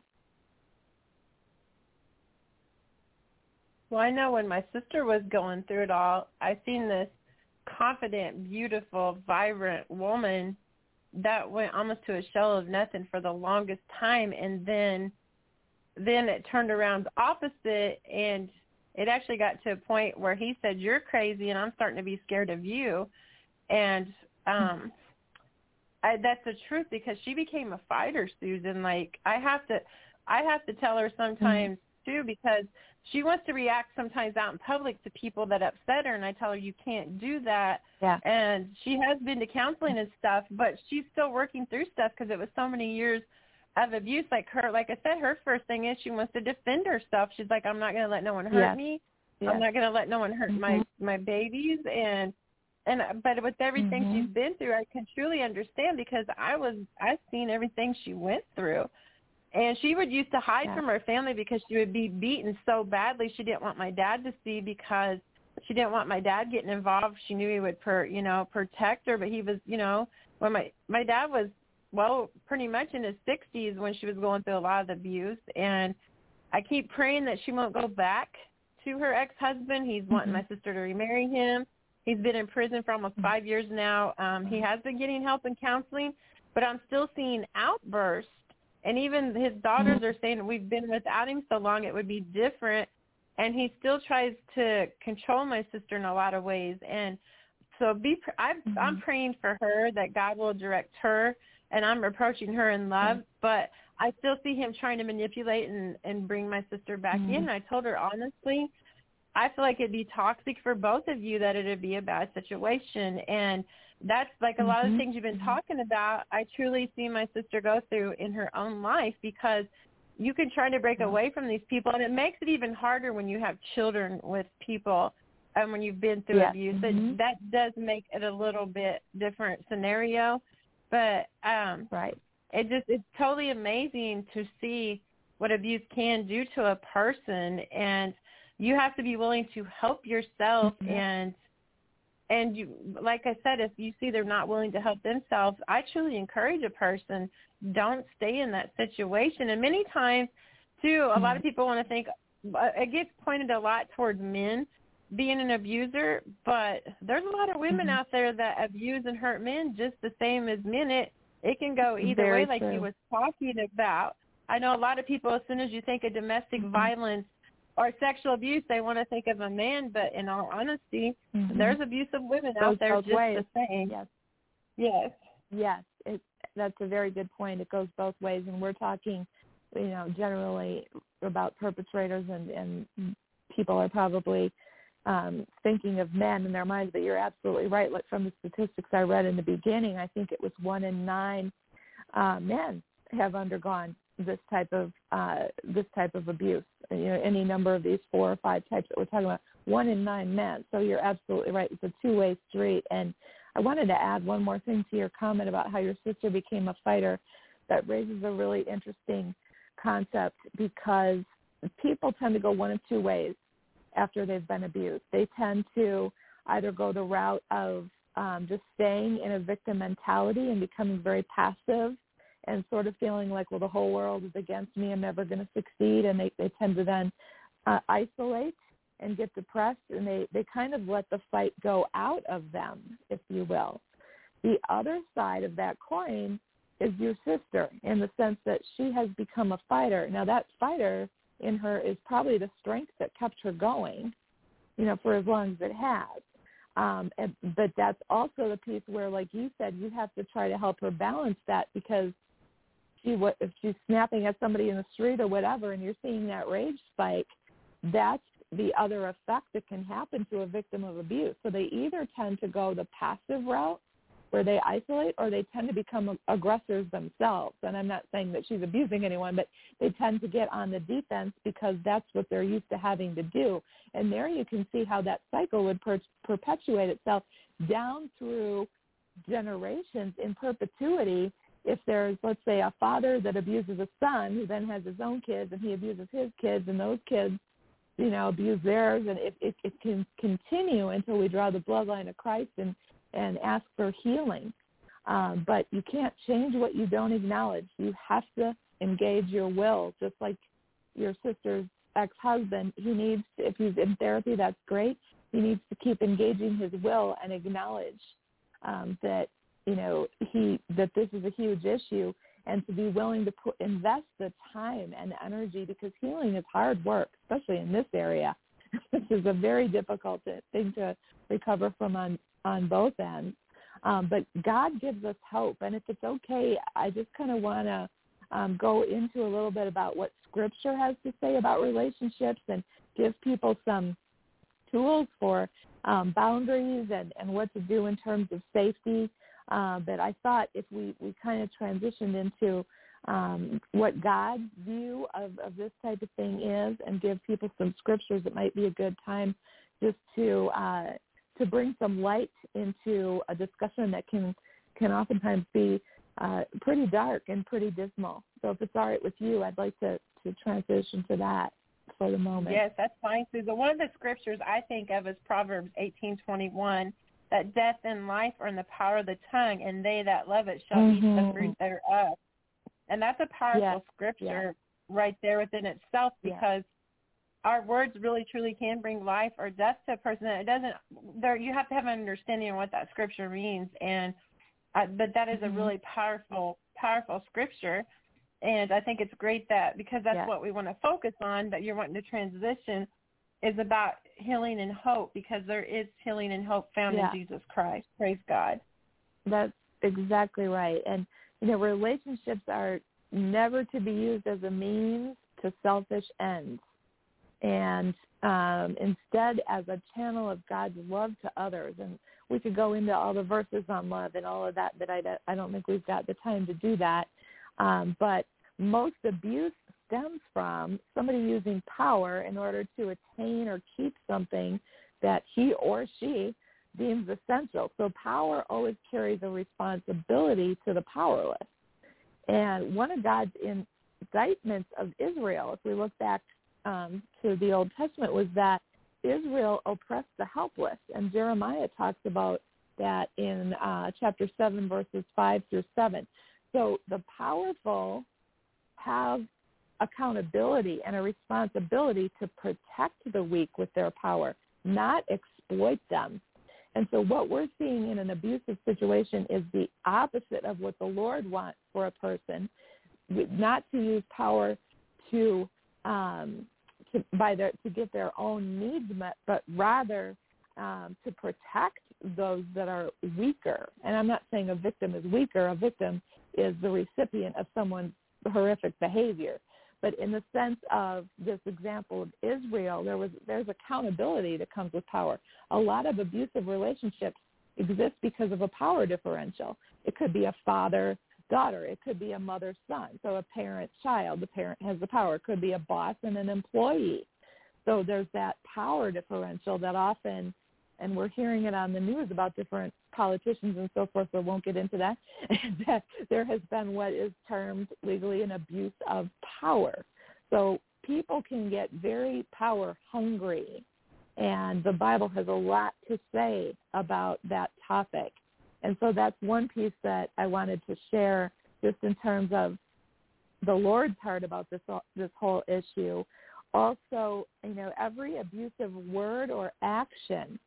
Well, I know when my sister was going through it all, I seen this confident, beautiful, vibrant woman that went almost to a shell of nothing for the longest time, and then it turned around the opposite, and it actually got to a point where he said, "You're crazy, and I'm starting to be scared of you." And that's the truth, because she became a fighter, Susan. Like I have to tell her sometimes too, because she wants to react sometimes out in public to people that upset her, and I tell her you can't do that. Yeah. And she has been to counseling and stuff, but she's still working through stuff because it was so many years of abuse. Like I said, her first thing is she wants to defend herself. She's like, I'm not going to let no one hurt me. Yeah. I'm not going to let no one hurt my babies. And But with everything mm-hmm. she's been through, I can truly understand, because I've seen everything she went through. And she would used to hide yeah. from her family because she would be beaten so badly. She didn't want my dad to see, because she didn't want my dad getting involved. She knew he would, protect her. But he was, when my dad was, pretty much in his 60s when she was going through a lot of the abuse. And I keep praying that she won't go back to her ex-husband. He's mm-hmm. wanting my sister to remarry him. He's been in prison for almost 5 years now. He has been getting help and counseling, but I'm still seeing outbursts. And even his daughters are saying, we've been without him so long, it would be different. And he still tries to control my sister in a lot of ways. And so I'm praying for her that God will direct her, and I'm approaching her in love. Mm-hmm. But I still see him trying to manipulate and bring my sister back mm-hmm. in. And I told her, honestly, I feel like it'd be toxic for both of you, that it'd be a bad situation. And that's like a lot of things you've been talking about. I truly see my sister go through in her own life, because you can try to break away from these people. And it makes it even harder when you have children with people and when you've been through yeah. abuse. Mm-hmm. That does make it a little bit different scenario. But right. It's totally amazing to see what abuse can do to a person. And you have to be willing to help yourself, mm-hmm. and you, like I said, if you see they're not willing to help themselves, I truly encourage a person, don't stay in that situation. And many times, too, a mm-hmm. lot of people want to think, it gets pointed a lot towards men being an abuser, but there's a lot of women mm-hmm. out there that abuse and hurt men just the same as men. It can go either Very way, like true. You was talking about. I know a lot of people, as soon as you think of domestic mm-hmm. violence or sexual abuse, they want to think of a man, but in all honesty, mm-hmm. there's abuse of women out there just the same. Yes. Yes. Yes. That's a very good point. It goes both ways, and we're talking, generally about perpetrators, and people are probably thinking of men in their minds, but you're absolutely right. Look, from the statistics I read in the beginning, I think it was 1 in 9 men have undergone this type of abuse, any number of these 4 or 5 types that we're talking about, 1 in 9 men. So you're absolutely right. It's a two-way street. And I wanted to add one more thing to your comment about how your sister became a fighter. That raises a really interesting concept, because people tend to go one of two ways after they've been abused. They tend to either go the route of just staying in a victim mentality and becoming very passive, and sort of feeling like, well, the whole world is against me, I'm never going to succeed. And they tend to then isolate and get depressed, and they kind of let the fight go out of them, if you will. The other side of that coin is your sister, in the sense that she has become a fighter. Now, that fighter in her is probably the strength that kept her going, for as long as it has. But that's also the piece where, like you said, you have to try to help her balance that, because if she's snapping at somebody in the street or whatever, and you're seeing that rage spike, that's the other effect that can happen to a victim of abuse. So they either tend to go the passive route, where they isolate, or they tend to become aggressors themselves. And I'm not saying that she's abusing anyone, but they tend to get on the defense, because that's what they're used to having to do. And there you can see how that cycle would perpetuate itself down through generations in perpetuity. If there's, let's say, a father that abuses a son, who then has his own kids, and he abuses his kids, and those kids, abuse theirs, and it can continue until we draw the bloodline of Christ and ask for healing. But you can't change what you don't acknowledge. You have to engage your will, just like your sister's ex-husband. He needs to, if he's in therapy, that's great. He needs to keep engaging his will and acknowledge that, that this is a huge issue, and to be willing to invest the time and energy, because healing is hard work, especially in this area. This is a very difficult thing to recover from on both ends. But God gives us hope. And if it's okay, I just kind of want to go into a little bit about what Scripture has to say about relationships, and give people some tools for boundaries and what to do in terms of safety. But I thought if we kind of transitioned into what God's view of this type of thing is, and give people some scriptures, it might be a good time just to bring some light into a discussion that can oftentimes be pretty dark and pretty dismal. So if it's all right with you, I'd like to transition to that for the moment. Yes, that's fine, Susan. One of the scriptures I think of is Proverbs 18:21, that death and life are in the power of the tongue, and they that love it shall eat the fruit thereof. And that's a powerful scripture right there within itself, because our words really truly can bring life or death to a person. It doesn't. There, you have to have an understanding of what that scripture means, and but that is a really powerful scripture. And I think it's great that, because that's what we want to focus on, that you're wanting to transition, is about healing and hope, because there is healing and hope found in Jesus Christ. Praise God. That's exactly right. And, you know, relationships are never to be used as a means to selfish ends, and instead as a channel of God's love to others. And we could go into all the verses on love and all of that, but I don't think we've got the time to do that. But most abuse stems from somebody using power in order to attain or keep something that he or she deems essential. So power always carries a responsibility to the powerless. And one of God's indictments of Israel, if we look back to the Old Testament, was that Israel oppressed the helpless. And Jeremiah talks about that in chapter 7, verses 5 through 7. So the powerful have accountability and a responsibility to protect the weak with their power, not exploit them. And so what we're seeing in an abusive situation is the opposite of what the Lord wants for a person, not to use power to get their own needs met, but rather to protect those that are weaker. And I'm not saying a victim is weaker. A victim is the recipient of someone's horrific behavior. But in the sense of this example of Israel, there's accountability that comes with power. A lot of abusive relationships exist because of a power differential. It could be a father-daughter. It could be a mother-son. So a parent-child, the parent has the power. It could be a boss and an employee. So there's that power differential that often, and we're hearing it on the news about different politicians and so forth, so I won't get into that, that there has been what is termed legally an abuse of power. So people can get very power hungry, and the Bible has a lot to say about that topic. And so that's one piece that I wanted to share just in terms of the Lord's heart about this whole issue. Also, you know, every abusive word or action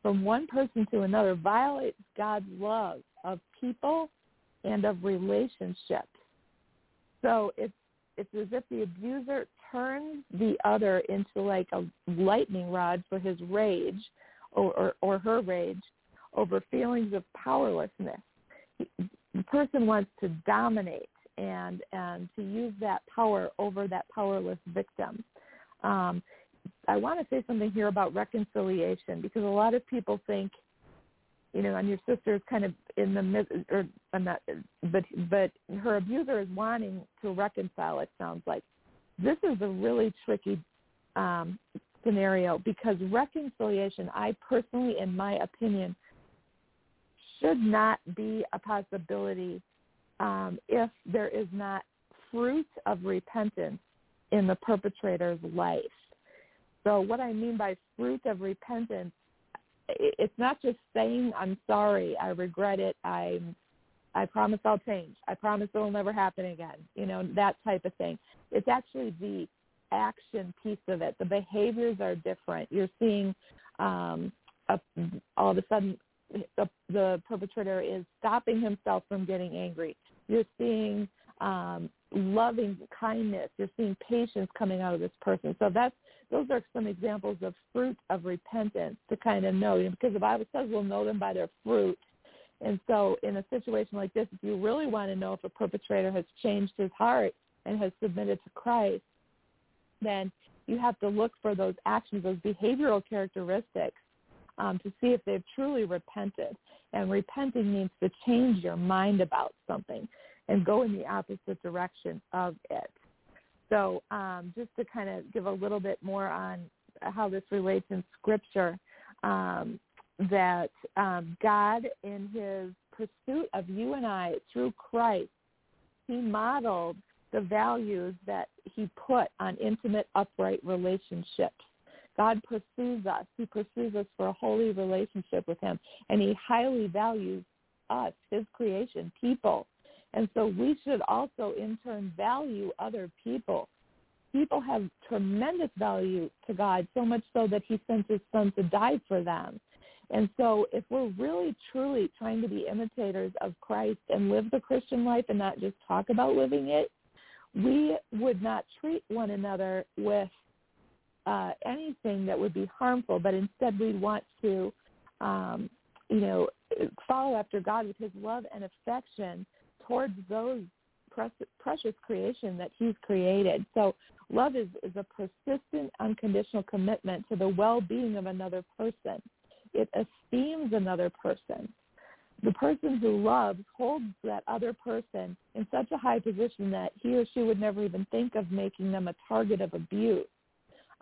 from one person to another violates God's love of people and of relationships. So it's as if the abuser turns the other into like a lightning rod for his rage or her rage over feelings of powerlessness. The person wants to dominate and to use that power over that powerless victim. I want to say something here about reconciliation, because a lot of people think, you know, and your sister is kind of in the middle, or not, but her abuser is wanting to reconcile, it sounds like. This is a really tricky scenario, because reconciliation, I personally, in my opinion, should not be a possibility if there is not fruit of repentance in the perpetrator's life. So what I mean by fruit of repentance, it's not just saying, I'm sorry, I regret it, I promise I'll change, I promise it'll never happen again, you know, that type of thing. It's actually the action piece of it. The behaviors are different. You're seeing all of a sudden the perpetrator is stopping himself from getting angry. You're seeing loving kindness. You're seeing patience coming out of this person. So those are some examples of fruit of repentance to kind of know, because the Bible says we'll know them by their fruit. And so in a situation like this, if you really want to know if a perpetrator has changed his heart and has submitted to Christ, then you have to look for those actions, those behavioral characteristics, to see if they've truly repented. And repenting means to change your mind about something and go in the opposite direction of it. So just to kind of give a little bit more on how this relates in Scripture, that God, in his pursuit of you and I through Christ, he modeled the values that he put on intimate, upright relationships. God pursues us. He pursues us for a holy relationship with him, and he highly values us, his creation, people. And so we should also, in turn, value other people. People have tremendous value to God, so much so that he sent his son to die for them. And so if we're really, truly trying to be imitators of Christ and live the Christian life and not just talk about living it, we would not treat one another with anything that would be harmful, but instead we want to, follow after God with his love and affection towards those precious creation that he's created. So love is a persistent, unconditional commitment to the well-being of another person. It esteems another person. The person who loves holds that other person in such a high position that he or she would never even think of making them a target of abuse.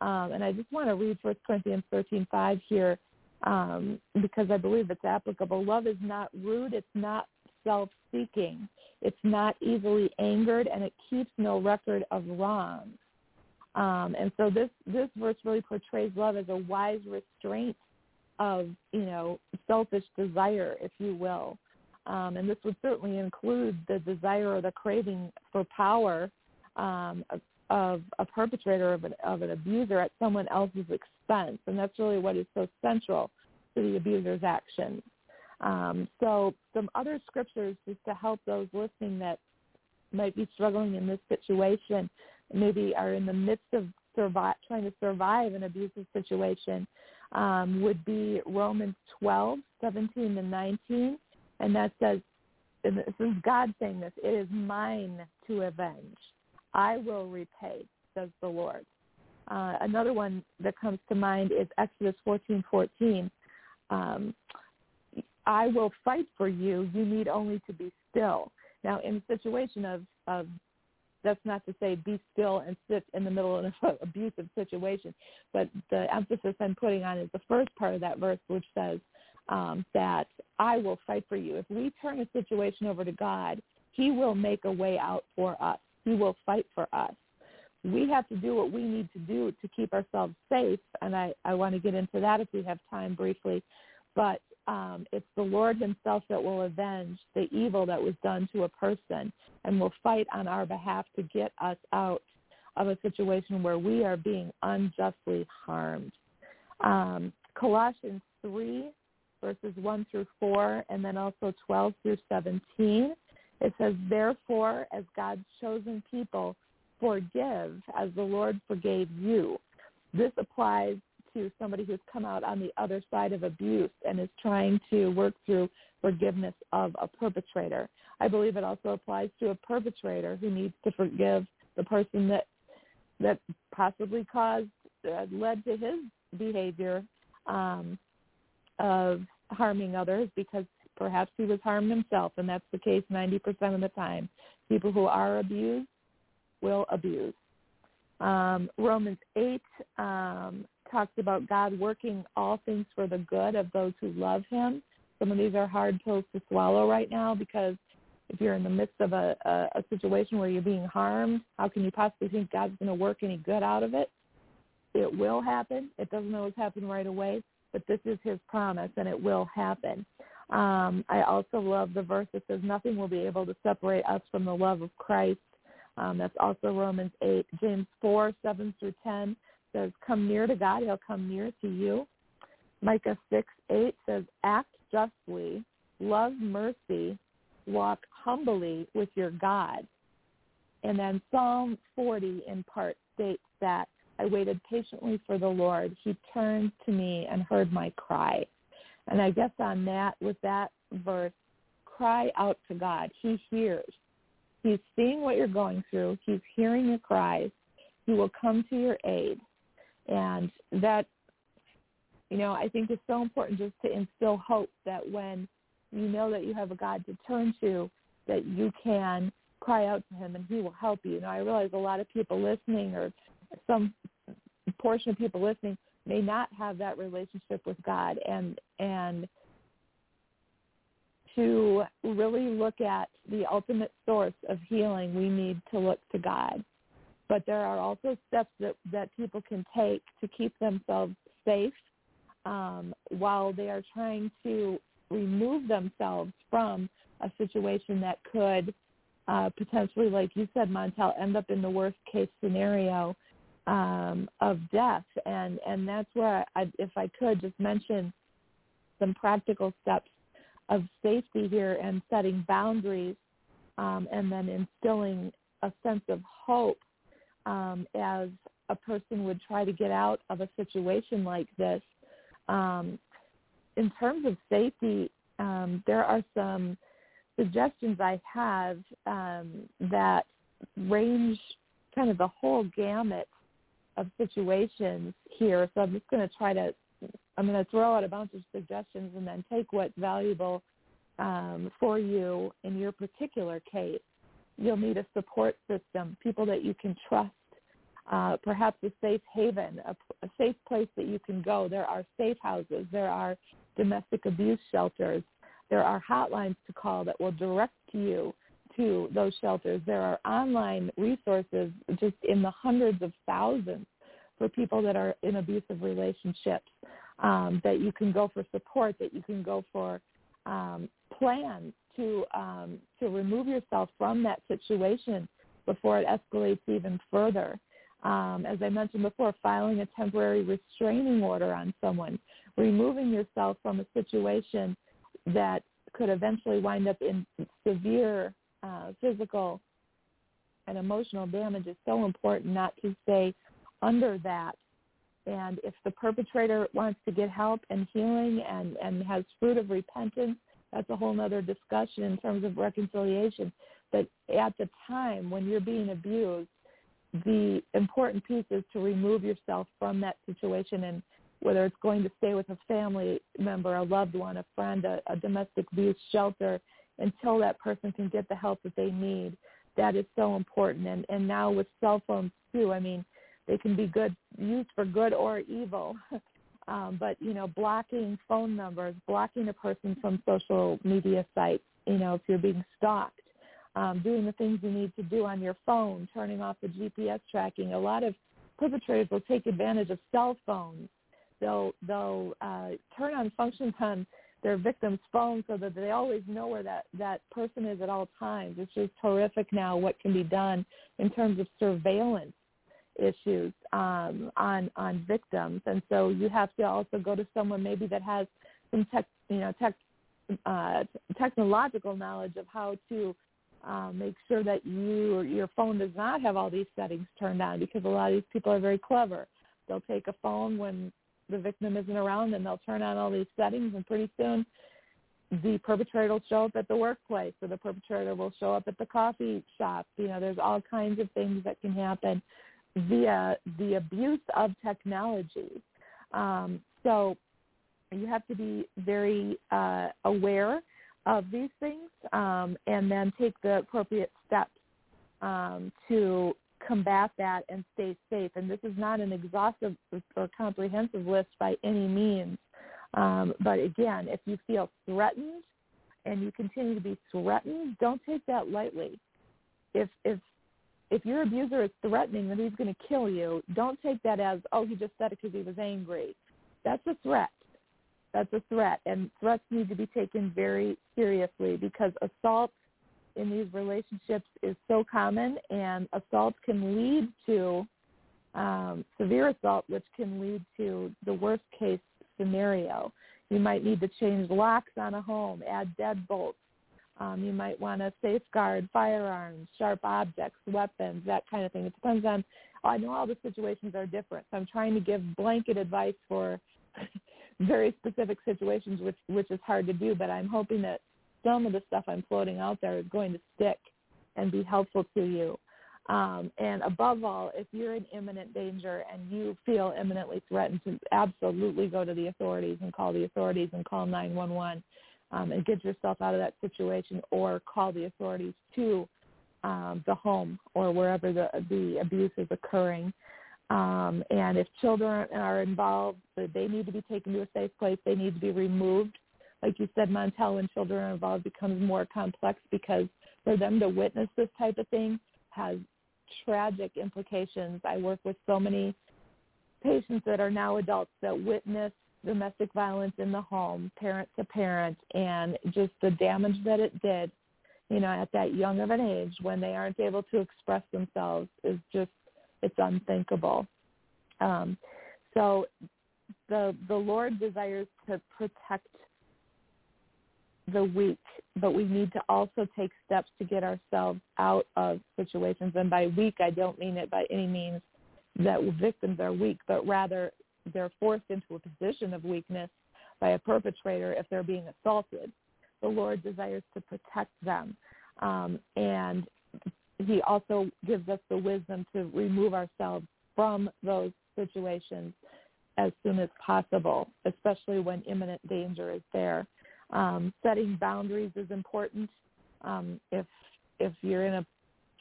And I just want to read 1 Corinthians 13:5 here because I believe it's applicable. Love is not rude. It's not self-seeking. It's not easily angered, and it keeps no record of wrongs. And so this verse really portrays love as a wise restraint of, selfish desire, if you will. And this would certainly include the desire or the craving for power of a perpetrator, of an abuser at someone else's expense. And that's really what is so central to the abuser's actions. So some other scriptures just to help those listening that might be struggling in this situation, maybe are in the midst of trying to survive an abusive situation, would be Romans 12:17-19. And that says, and this is God saying this, it is mine to avenge. I will repay, says the Lord. Another one that comes to mind is Exodus 14:14. I will fight for you. You need only to be still. Now, in the situation of that's not to say be still and sit in the middle of an abusive situation, but the emphasis I'm putting on is the first part of that verse, which says that I will fight for you. If we turn a situation over to God, he will make a way out for us. He will fight for us. We have to do what we need to do to keep ourselves safe, and I want to get into that if we have time briefly, but it's the Lord himself that will avenge the evil that was done to a person and will fight on our behalf to get us out of a situation where we are being unjustly harmed. Colossians 3:1-4, and then also 12-17, it says, therefore, as God's chosen people, forgive as the Lord forgave you. This applies to somebody who's come out on the other side of abuse and is trying to work through forgiveness of a perpetrator. I believe it also applies to a perpetrator who needs to forgive the person that possibly led to his behavior of harming others, because perhaps he was harmed himself, and that's the case 90% of the time. People who are abused will abuse. Romans 8 talks about God working all things for the good of those who love him. Some of these are hard pills to swallow right now, because if you're in the midst of a situation where you're being harmed, how can you possibly think God's going to work any good out of it? It will happen. It doesn't always happen right away, but this is his promise, and it will happen. I also love the verse that says nothing will be able to separate us from the love of Christ. That's also Romans 8. James 4:7-10 says, come near to God, he'll come near to you. Micah 6:8 says, act justly, love mercy, walk humbly with your God. And then Psalm 40 in part states that I waited patiently for the Lord. He turned to me and heard my cry. And I guess on that, with that verse, cry out to God. He hears. He's seeing what you're going through. He's hearing your cries. He will come to your aid. And that, I think is so important, just to instill hope that when you know that you have a God to turn to, that you can cry out to him and he will help you. Now, I realize a lot of people listening, or some portion of people listening, may not have that relationship with God, and to really look at the ultimate source of healing, we need to look to God. But there are also steps that people can take to keep themselves safe while they are trying to remove themselves from a situation that could potentially, like you said, Montel, end up in the worst-case scenario of death. And that's where, if I could, just mention some practical steps of safety here and setting boundaries and then instilling a sense of hope as a person would try to get out of a situation like this. In terms of safety, there are some suggestions I have that range kind of the whole gamut of situations here. So I'm just going to throw out a bunch of suggestions and then take what's valuable for you in your particular case. You'll need a support system, people that you can trust, perhaps a safe haven, a safe place that you can go. There are safe houses. There are domestic abuse shelters. There are hotlines to call that will direct you to those shelters. There are online resources just in the hundreds of thousands for people that are in abusive relationships, that you can go for support, that you can go for plans to remove yourself from that situation before it escalates even further. As I mentioned before, filing a temporary restraining order on someone, removing yourself from a situation that could eventually wind up in severe physical and emotional damage is so important not to stay under that. And if the perpetrator wants to get help and healing and has fruit of repentance, that's a whole other discussion in terms of reconciliation. But at the time when you're being abused, the important piece is to remove yourself from that situation, and whether it's going to stay with a family member, a loved one, a friend, a domestic abuse shelter, until that person can get the help that they need. That is so important. And now with cell phones too, I mean, they can be used for good or evil. But, blocking phone numbers, blocking a person from social media sites, if you're being stalked, doing the things you need to do on your phone, turning off the GPS tracking. A lot of perpetrators will take advantage of cell phones. They'll turn on functions on their victim's phone so that they always know where that person is at all times. It's just horrific now what can be done in terms of surveillance issues on victims. And so you have to also go to someone maybe that has some technological knowledge of how to make sure that your phone does not have all these settings turned on, because a lot of these people are very clever. They'll take a phone when the victim isn't around, and they'll turn on all these settings, and pretty soon the perpetrator will show up at the workplace, or the perpetrator will show up at the coffee shop. There's all kinds of things that can happen via the abuse of technology. So you have to be very aware of these things and then take the appropriate steps to combat that and stay safe. And this is not an exhaustive or comprehensive list by any means. But again, if you feel threatened and you continue to be threatened, don't take that lightly. If your abuser is threatening that he's going to kill you, don't take that as, oh, he just said it because he was angry. That's a threat. And threats need to be taken very seriously, because assault in these relationships is so common, and assault can lead to severe assault, which can lead to the worst case scenario. You might need to change locks on a home, add deadbolts. You might want to safeguard firearms, sharp objects, weapons, that kind of thing. It depends on, I know all the situations are different, so I'm trying to give blanket advice for very specific situations, which is hard to do, but I'm hoping that some of the stuff I'm floating out there is going to stick and be helpful to you. And above all, if you're in imminent danger and you feel imminently threatened, to absolutely go to the authorities and call 911 and get yourself out of that situation, or call the authorities to the home or wherever the abuse is occurring. And if children are involved, they need to be taken to a safe place. They need to be removed. Like you said, Montel, when children are involved, becomes more complex because for them to witness this type of thing has tragic implications. I work with so many patients that are now adults that witness domestic violence in the home, parent to parent, and just the damage that it did, you know, at that young of an age when they aren't able to express themselves is just, it's unthinkable. So the Lord desires to protect the weak, but we need to also take steps to get ourselves out of situations. And by weak, I don't mean it by any means that victims are weak, but rather they're forced into a position of weakness by a perpetrator if they're being assaulted. The Lord desires to protect them. And he also gives us the wisdom to remove ourselves from those situations as soon as possible, especially when imminent danger is there. Setting boundaries is important. If you're in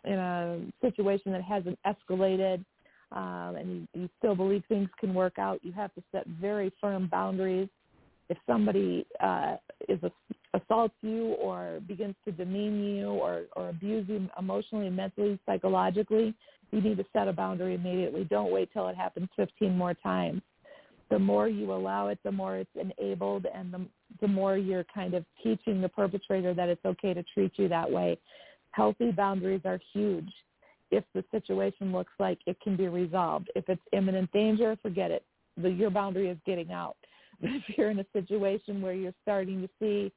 a situation that hasn't escalated, and you still believe things can work out, you have to set very firm boundaries. If somebody assaults you or begins to demean you or abuse you emotionally, mentally, psychologically, you need to set a boundary immediately. Don't wait till it happens 15 more times. The more you allow it, the more it's enabled, and the more you're kind of teaching the perpetrator that it's okay to treat you that way. Healthy boundaries are huge. If the situation looks like it can be resolved. If it's imminent danger, forget it. Your boundary is getting out. But if you're in a situation where you're starting to see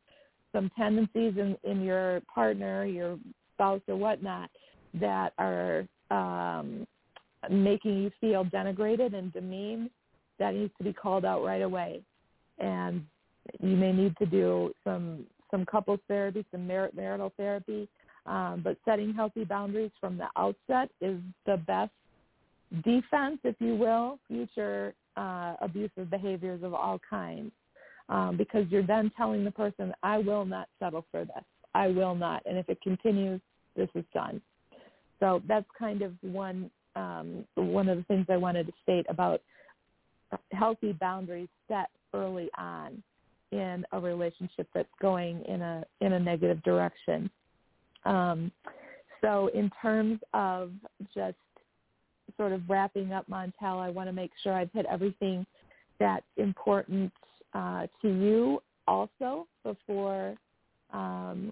some tendencies in your partner, your spouse or whatnot, that are making you feel denigrated and demeaned, that needs to be called out right away. And you may need to do some couples therapy, some marital therapy. But setting healthy boundaries from the outset is the best defense, if you will, future abusive behaviors of all kinds, because you're then telling the person, I will not settle for this. I will not. And if it continues, this is done. So that's kind of one of the things I wanted to state about healthy boundaries set early on in a relationship that's going in a negative direction. So in terms of just sort of wrapping up, Montel, I want to make sure I've hit everything that's important to you also before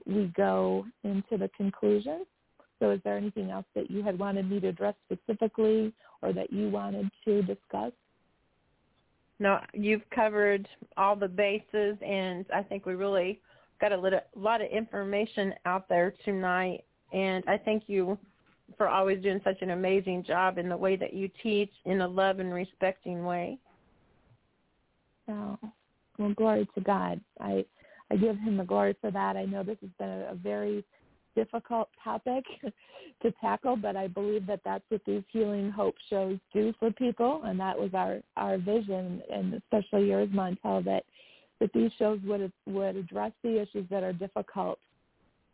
we go into the conclusion. So is there anything else that you had wanted me to address specifically or that you wanted to discuss? No, you've covered all the bases, and I think we really got a lot of information out there tonight, and I thank you for always doing such an amazing job in the way that you teach in a love and respecting way. Oh, well, glory to God. I give him the glory for that. I know this has been a very difficult topic to tackle, but I believe that that's what these Healing Hope shows do for people, and that was our vision, and especially yours, Montel, that these shows would address the issues that are difficult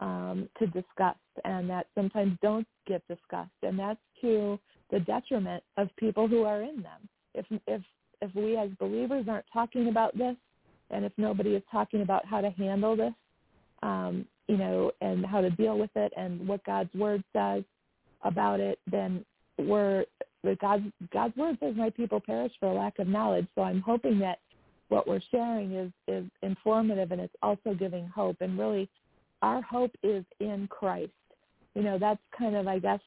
to discuss and that sometimes don't get discussed. And that's to the detriment of people who are in them. If we as believers aren't talking about this, and if nobody is talking about how to handle this, and how to deal with it and what God's Word says about it, then God's Word says my people perish for lack of knowledge. So I'm hoping that what we're sharing is informative, and it's also giving hope. And really, our hope is in Christ. You know, that's kind of, I guess,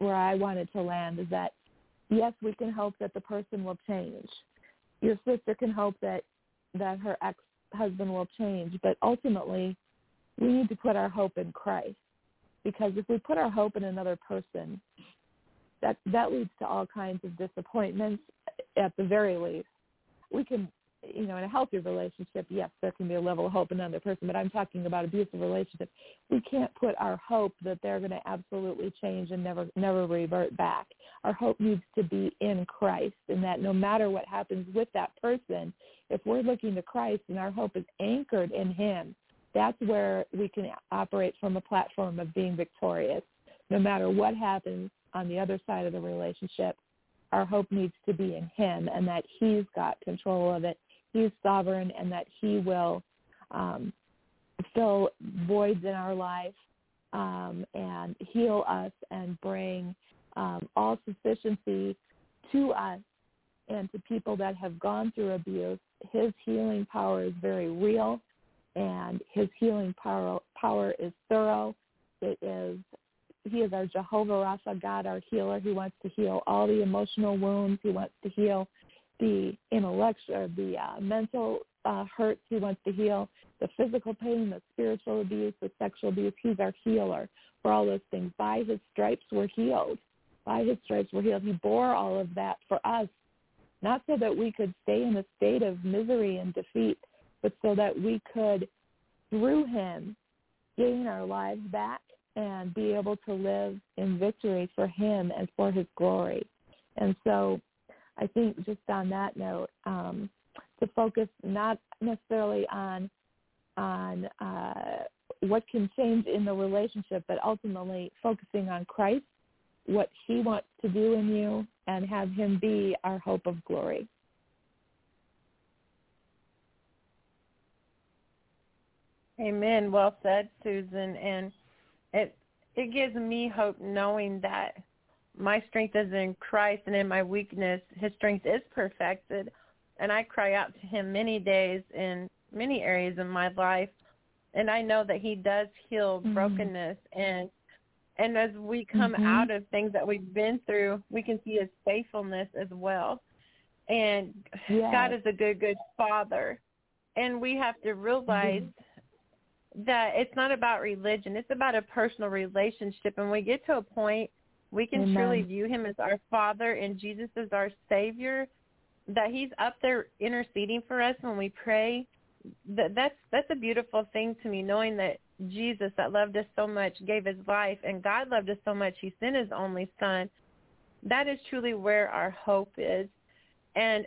where I wanted to land, is that, yes, we can hope that the person will change. Your sister can hope that her ex-husband will change. But ultimately, we need to put our hope in Christ, because if we put our hope in another person, that leads to all kinds of disappointments at the very least. We can... You know, in a healthy relationship, yes, there can be a level of hope in another person, but I'm talking about abusive relationships. We can't put our hope that they're going to absolutely change and never revert back. Our hope needs to be in Christ, and that no matter what happens with that person, if we're looking to Christ and our hope is anchored in him, that's where we can operate from a platform of being victorious. No matter what happens on the other side of the relationship, our hope needs to be in him, and that he's got control of it. He's sovereign, and that he will fill voids in our life and heal us and bring all sufficiency to us and to people that have gone through abuse. His healing power is very real, and his healing power is thorough. He is our Jehovah Rapha God, our healer. He wants to heal all the emotional wounds. He wants to heal the mental hurts. He wants to heal the physical pain, the spiritual abuse, the sexual abuse. He's our healer for all those things. By his stripes we're healed. By his stripes we're healed. He bore all of that for us, not so that we could stay in a state of misery and defeat, but so that we could, through him, gain our lives back and be able to live in victory for him and for his glory. And so I think just on that note, to focus not necessarily on what can change in the relationship, but ultimately focusing on Christ, what he wants to do in you, and have him be our hope of glory. Amen. Well said, Susan. And it gives me hope knowing that my strength is in Christ, and in my weakness, his strength is perfected. And I cry out to him many days in many areas of my life. And I know that he does heal mm-hmm. brokenness. And as we come mm-hmm. out of things that we've been through, we can see his faithfulness as well. And yes. God is a good, good father. And we have to realize mm-hmm. that it's not about religion. It's about a personal relationship. And when we get to a point, we can Amen. Truly view him as our Father and Jesus as our Savior, that he's up there interceding for us when we pray. That's a beautiful thing to me, knowing that Jesus, that loved us so much, gave his life, and God loved us so much, he sent his only son. That is truly where our hope is. And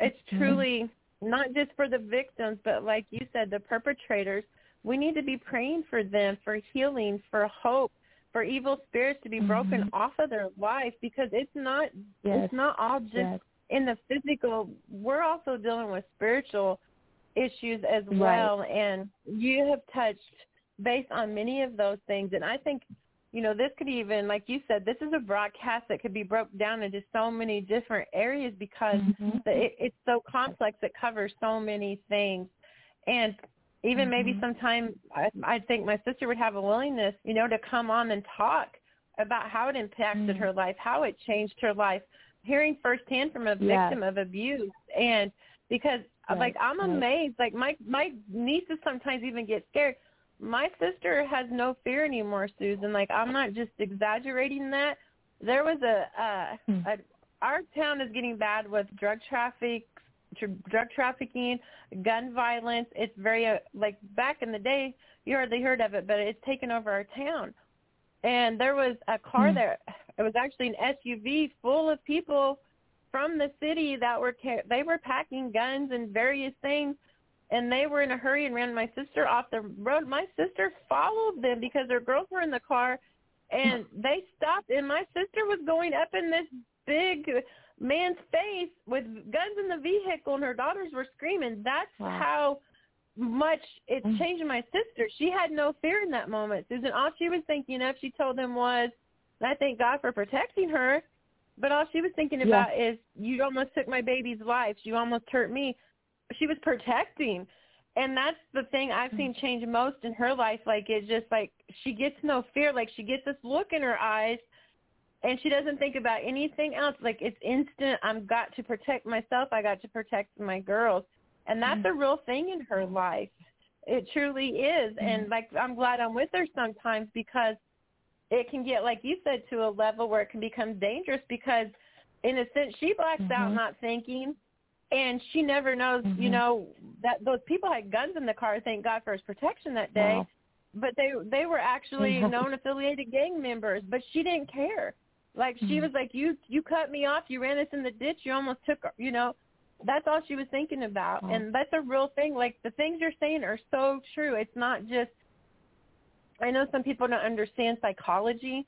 it's truly mm-hmm. not just for the victims, but like you said, the perpetrators. We need to be praying for them, for healing, for hope, for evil spirits to be broken mm-hmm. off of their life, because it's not all just yes. in the physical. We're also dealing with spiritual issues as well. Right. And you have touched base on many of those things. And I think, this could even, like you said, this is a broadcast that could be broken down into so many different areas, because mm-hmm. it's so complex. It covers so many things. And even mm-hmm. maybe sometime I think my sister would have a willingness, to come on and talk about how it impacted mm-hmm. her life, how it changed her life, hearing firsthand from a victim yeah. of abuse. And because, right. I'm amazed. Right. My nieces sometimes even get scared. My sister has no fear anymore, Susan. I'm not just exaggerating that. There was our town is getting bad with drug trafficking, gun violence. It's very, back in the day, you hardly heard of it, but it's taken over our town. And there was a car mm-hmm. there. It was actually an SUV full of people from the city that were packing guns and various things. And they were in a hurry and ran my sister off the road. My sister followed them because their girls were in the car, and they stopped. And my sister was going up in this big man's face with guns in the vehicle, and her daughters were screaming. That's wow. how much it changed my sister. She had no fear in that moment, Susan. All she was thinking of, she told them, was, and I thank God for protecting her, but all she was thinking about yeah. is, you almost took my baby's life. You almost hurt me. She was protecting. And that's the thing I've seen change most in her life. It's just she gets no fear. She gets this look in her eyes, and she doesn't think about anything else. It's instant. I've got to protect myself. I got to protect my girls. And that's a real thing in her life. It truly is. Mm-hmm. And, I'm glad I'm with her sometimes, because it can get, like you said, to a level where it can become dangerous, because, in a sense, she blacks mm-hmm. out not thinking, and she never knows, mm-hmm. That those people had guns in the car. Thank God for his protection that day. Wow. But they were actually known affiliated gang members, but she didn't care. She was you cut me off, you ran us in the ditch, you almost took, that's all she was thinking about. Wow. And that's a real thing. The things you're saying are so true. It's not just, I know some people don't understand psychology,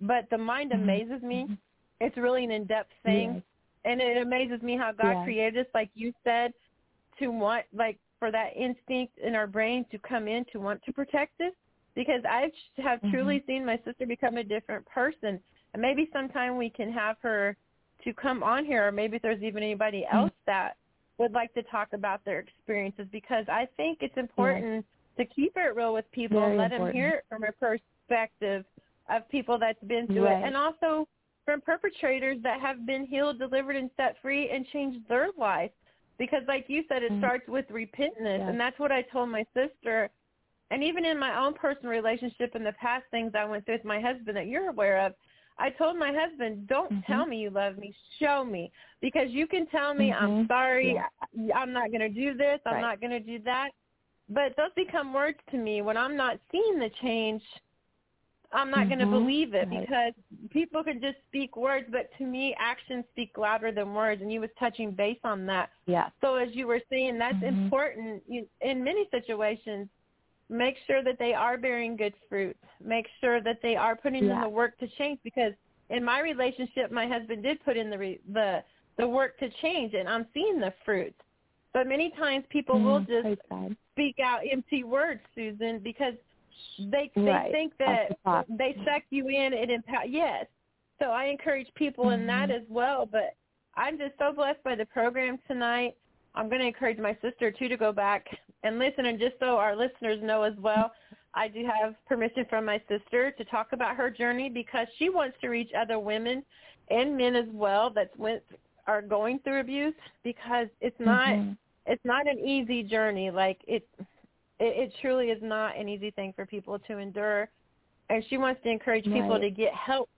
but the mind amazes me. It's really an in-depth thing. Yeah. And it amazes me how God created us, like you said, to want, like, for that instinct in our brain to come in to want to protect us, because I have truly seen my sister become a different person. And maybe sometime we can have her to come on here, or maybe if there's even anybody else that would like to talk about their experiences, because I think it's important to keep it real with people and let them hear it from a perspective of people that's been through it, and also from perpetrators that have been healed, delivered, and set free and changed their life. Because like you said, it starts with repentance, and that's what I told my sister. And even in my own personal relationship in the past, things I went through with my husband that you're aware of, I told my husband, don't tell me you love me, show me. Because you can tell me, I'm sorry, I'm not going to do this, I'm not going to do that. But those become words to me. When I'm not seeing the change, I'm not going to believe it, because people can just speak words. But to me, actions speak louder than words, and you was touching base on that. Yeah. So as you were saying, that's important. You, in many situations, make sure that they are bearing good fruit. Make sure that they are putting in the work to change, because in my relationship, my husband did put in the work to change, and I'm seeing the fruit. But many times people will just speak out empty words, Susan, because they think that they suck you in and empower. Yes. So I encourage people in that as well. But I'm just so blessed by the program tonight. I'm going to encourage my sister, too, to go back and listen. And just so our listeners know as well, I do have permission from my sister to talk about her journey, because she wants to reach other women and men as well that are going through abuse, because it's not an easy journey. Like it truly is not an easy thing for people to endure. And she wants to encourage people to get help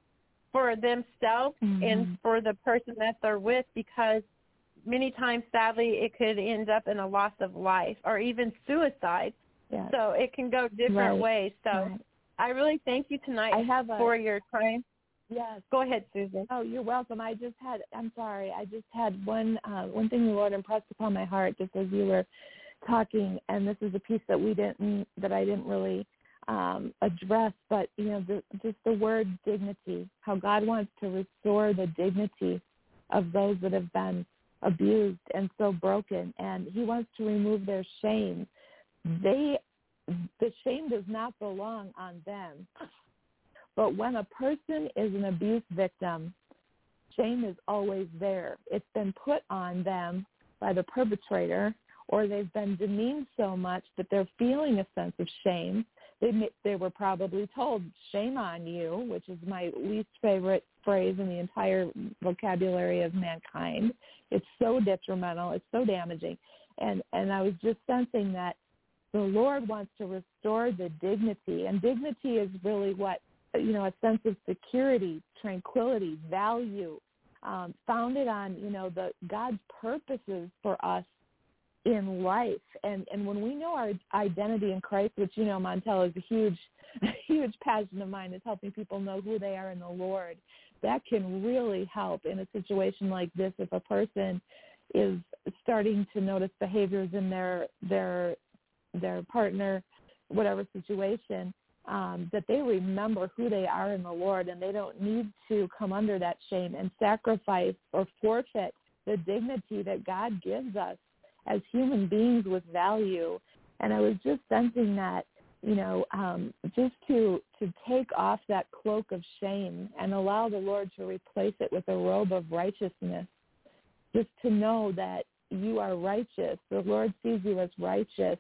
for themselves and for the person that they're with, because many times, sadly, it could end up in a loss of life or even suicide. Yes. So it can go different ways. So I really thank you tonight for your time. Yes. Go ahead, Susan. Oh, you're welcome. I just had one thing the Lord impressed upon my heart just as you were talking, and this is a piece that I didn't really address, but, you know, just the word dignity, how God wants to restore the dignity of those that have been abused and so broken, and He wants to remove their shame. The shame does not belong on them. But when a person is an abuse victim, shame is always there. It's been put on them by the perpetrator, or they've been demeaned so much that they're feeling a sense of shame. They were probably told, shame on you, which is my least favorite phrase in the entire vocabulary of mankind. It's so detrimental. It's so damaging. And I was just sensing that the Lord wants to restore the dignity, and dignity is really what, you know, a sense of security, tranquility, value, founded on, you know, God's purposes for us in life. And when we know our identity in Christ, which, you know, Montel, is a huge passion of mine, is helping people know who they are in the Lord. That can really help in a situation like this. If a person is starting to notice behaviors in their partner, whatever situation, that they remember who they are in the Lord, and they don't need to come under that shame and sacrifice or forfeit the dignity that God gives us as human beings with value. And I was just sensing that, you know, just to take off that cloak of shame and allow the Lord to replace it with a robe of righteousness, just to know that you are righteous. The Lord sees you as righteous,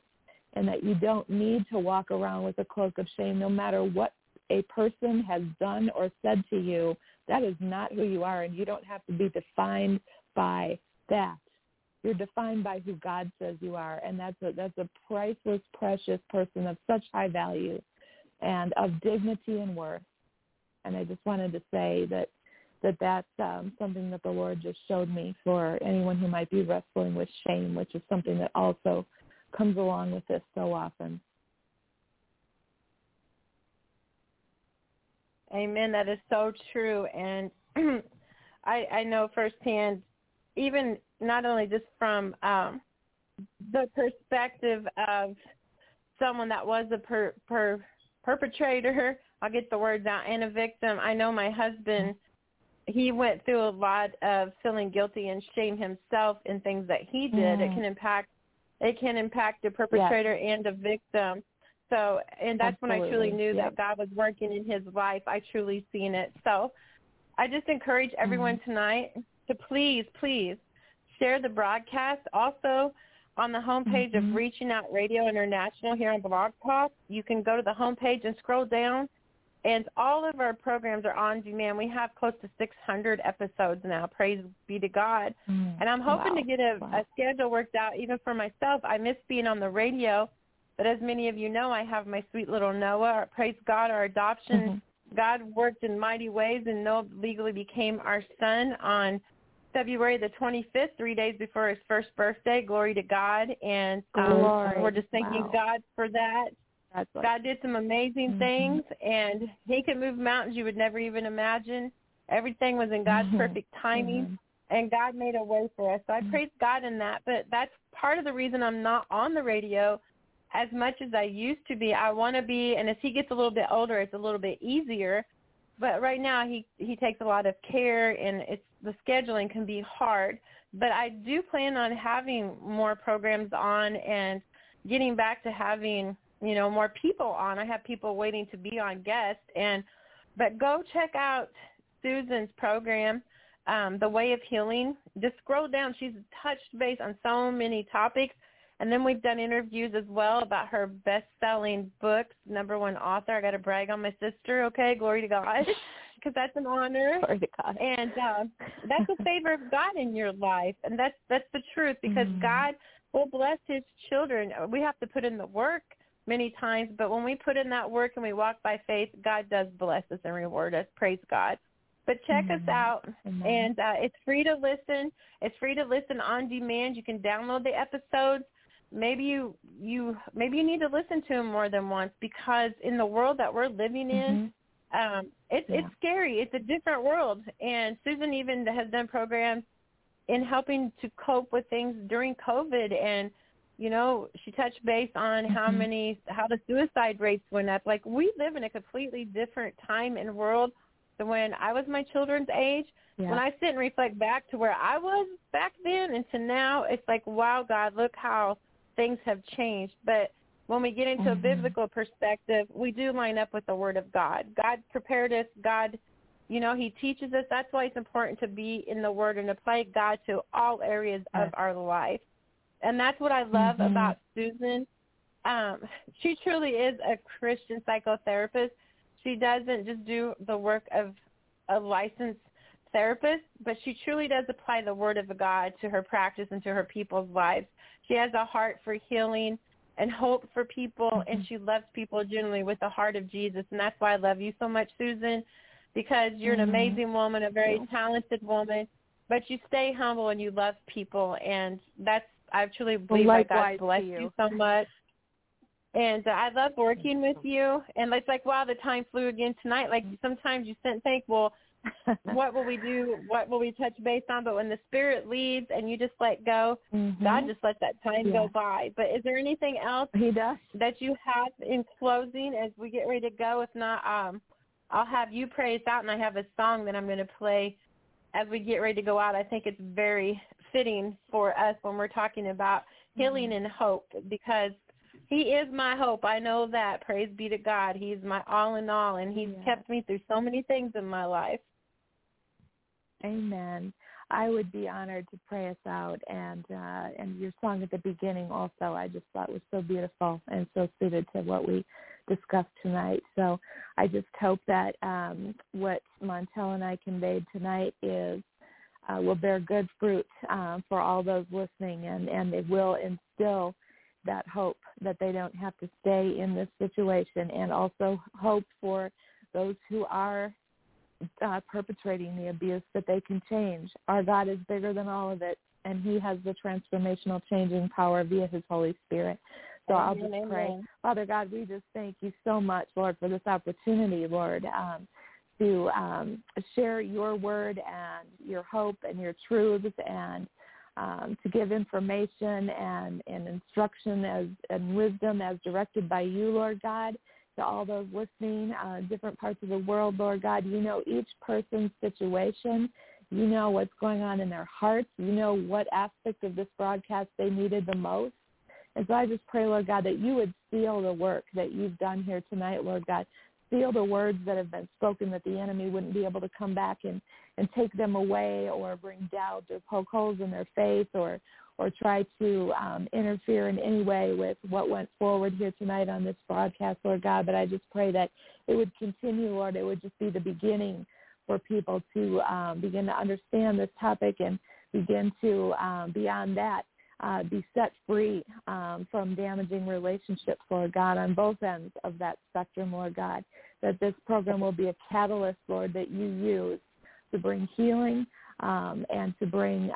and that you don't need to walk around with a cloak of shame, no matter what a person has done or said to you. That is not who you are, and you don't have to be defined by that. You're defined by who God says you are, and that's a priceless, precious person of such high value and of dignity and worth. And I just wanted to say that's something that the Lord just showed me for anyone who might be wrestling with shame, which is something that also comes along with this so often. Amen. That is so true. And I know firsthand, even not only just from the perspective of someone that was a perpetrator, I'll get the words out, and a victim. I know my husband he went through a lot of feeling guilty and shame himself in things that he did. Mm. It can impact the perpetrator and the victim. So, and that's when I truly knew that God was working in his life. I truly seen it. So I just encourage everyone tonight to please share the broadcast. Also, on the homepage of Reaching Out Radio International here on Blog Talk, you can go to the homepage and scroll down, and all of our programs are on demand. We have close to 600 episodes now, praise be to God. Mm. And I'm hoping to get a schedule worked out even for myself. I miss being on the radio. But as many of you know, I have my sweet little Noah. Praise God, our adoption. Mm-hmm. God worked in mighty ways, and Noah legally became our son on February the 25th, 3 days before his first birthday. Glory to God. And we're just thanking God for that. God did some amazing things, and he could move mountains you would never even imagine. Everything was in God's perfect timing. And God made a way for us. So I praise God in that. But that's part of the reason I'm not on the radio as much as I used to be. I want to be, and as he gets a little bit older, it's a little bit easier. But right now, he takes a lot of care, and it's the scheduling can be hard. But I do plan on having more programs on and getting back to having, you know, more people on. I have people waiting to be on guests. But go check out Susan's program, The Way of Healing. Just scroll down. She's touched base on so many topics. And then we've done interviews as well about her best-selling books, #1 author. I got to brag on my sister, okay? Glory to God, because that's an honor. Glory to God. And that's a favor of God in your life, and that's the truth, because God will bless his children. We have to put in the work many times, but when we put in that work and we walk by faith, God does bless us and reward us. Praise God. But check us out, and it's free to listen. It's free to listen on demand. You can download the episodes. Maybe you need to listen to him more than once, because in the world that we're living in, it's scary. It's a different world. And Susan even has done programs in helping to cope with things during COVID. And, you know, she touched base on how the suicide rates went up. Like, we live in a completely different time and world than when I was my children's age. Yeah. When I sit and reflect back to where I was back then and to now, it's like, wow, God, look how things have changed. But when we get into a biblical perspective, we do line up with the Word of God. God prepared us. God, you know, he teaches us. That's why it's important to be in the Word and apply God to all areas of our life. And that's what I love about Susan. She truly is a Christian psychotherapist. She doesn't just do the work of a licensed therapist, but she truly does apply the Word of God to her practice and to her people's lives. She has a heart for healing and hope for people, and she loves people genuinely with the heart of Jesus. And that's why I love you so much, Susan, because you're an amazing woman, a very talented woman, but you stay humble and you love people. And that's, I truly believe that God bless you so much. And I love working with you. And it's like, wow, the time flew again tonight. Like, sometimes you sit and think, well, what will we do? What will we touch base on? But when the Spirit leads and you just let go, God just lets that time go by. But is there anything else that you have in closing as we get ready to go? If not, I'll have you pray us out, and I have a song that I'm going to play as we get ready to go out. I think it's very fitting for us when we're talking about healing and hope, because he is my hope. I know that. Praise be to God. He's my all in all, and he's kept me through so many things in my life. Amen. I would be honored to pray us out, and your song at the beginning also I just thought was so beautiful and so suited to what we discussed tonight. So I just hope that what Montel and I conveyed tonight is will bear good fruit for all those listening, and it will instill that hope that they don't have to stay in this situation, and also hope for those who are perpetrating the abuse, that they can change. Our God is bigger than all of it, and he has the transformational changing power via his Holy Spirit. So I'll just pray. Father God, we just thank you so much, Lord, for this opportunity, Lord, to share your word and your hope and your truths, and to give information and instruction and wisdom as directed by you, Lord God. to all those listening, different parts of the world, Lord God. You know each person's situation. You know what's going on in their hearts. You know what aspect of this broadcast they needed the most. And so I just pray, Lord God, that you would seal the work that you've done here tonight, Lord God. Seal the words that have been spoken, that the enemy wouldn't be able to come back and take them away or bring doubt or poke holes in their faith or try to interfere in any way with what went forward here tonight on this broadcast, Lord God. But I just pray that it would continue, Lord. It would just be the beginning for people to begin to understand this topic and begin to, beyond that, be set free from damaging relationships, Lord God, on both ends of that spectrum, Lord God, that this program will be a catalyst, Lord, that you use to bring healing and to bring,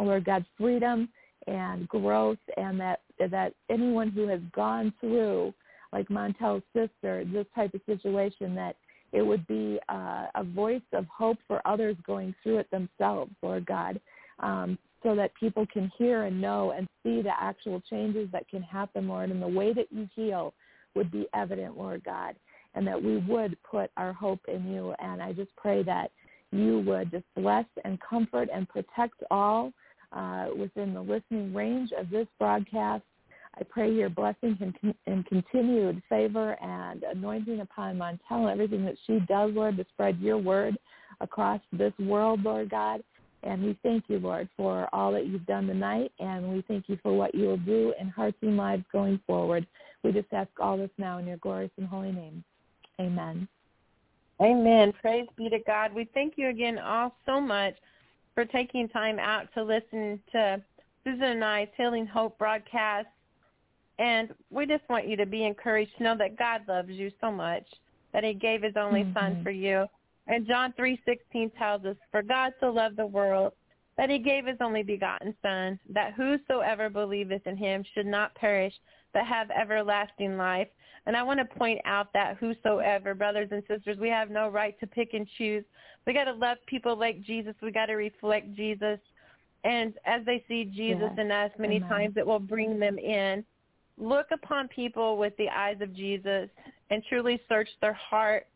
Lord God, freedom and growth, and that anyone who has gone through, like Montel's sister, this type of situation, that it would be a voice of hope for others going through it themselves, Lord God, so that people can hear and know and see the actual changes that can happen, Lord, and the way that you heal would be evident, Lord God, and that we would put our hope in you. And I just pray that you would just bless and comfort and protect all within the listening range of this broadcast. I pray your blessing and continued favor and anointing upon Montel, everything that she does, Lord, to spread your word across this world, Lord God. And we thank you, Lord, for all that you've done tonight, and we thank you for what you will do in hearts and lives going forward. We just ask all this now in your glorious and holy name. Amen. Amen. Praise be to God. We thank you again all so much for taking time out to listen to Susan and I's Healing Hope broadcast. And we just want you to be encouraged to know that God loves you so much, that he gave his only son for you. And John 3:16 tells us, for God so loved the world that he gave his only begotten son, that whosoever believeth in him should not perish, but have everlasting life. And I want to point out that whosoever, brothers and sisters, we have no right to pick and choose. We got to love people like Jesus. We got to reflect Jesus. And as they see Jesus in us, many times it will bring them in. Look upon people with the eyes of Jesus and truly search their heart.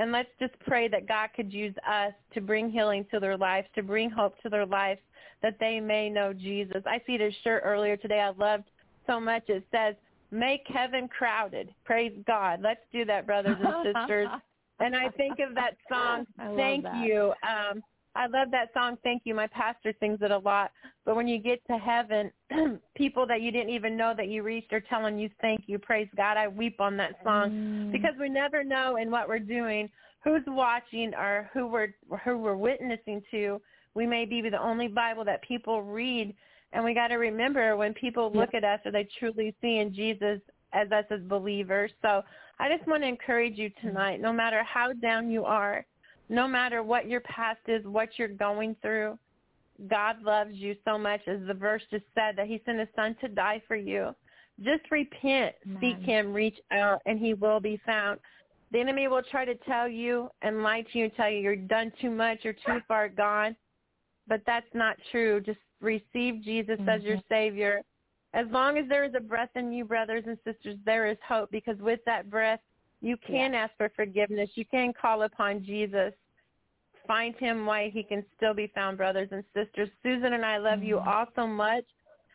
And let's just pray that God could use us to bring healing to their lives, to bring hope to their lives, that they may know Jesus. I see this shirt earlier today I loved so much. It says, make heaven crowded. Praise God. Let's do that, brothers and sisters. And I think of that song, Thank You. I love that song, Thank You. My pastor sings it a lot. But when you get to heaven, people that you didn't even know that you reached are telling you thank you. Praise God. I weep on that song because we never know in what we're doing who's watching or who we're witnessing to. We may be the only Bible that people read, and we got to remember when people look at us, are they truly seeing Jesus as us as believers? So I just want to encourage you tonight, no matter how down you are, no matter what your past is, what you're going through, God loves you so much, as the verse just said, that he sent his son to die for you. Just repent, seek him, reach out, and he will be found. The enemy will try to tell you and lie to you and tell you you're done too much, you're too far gone, but that's not true. Just receive Jesus as your Savior. As long as there is a breath in you, brothers and sisters, there is hope, because with that breath, you can ask for forgiveness. You can call upon Jesus. Find him while he can still be found, brothers and sisters. Susan and I love you all so much.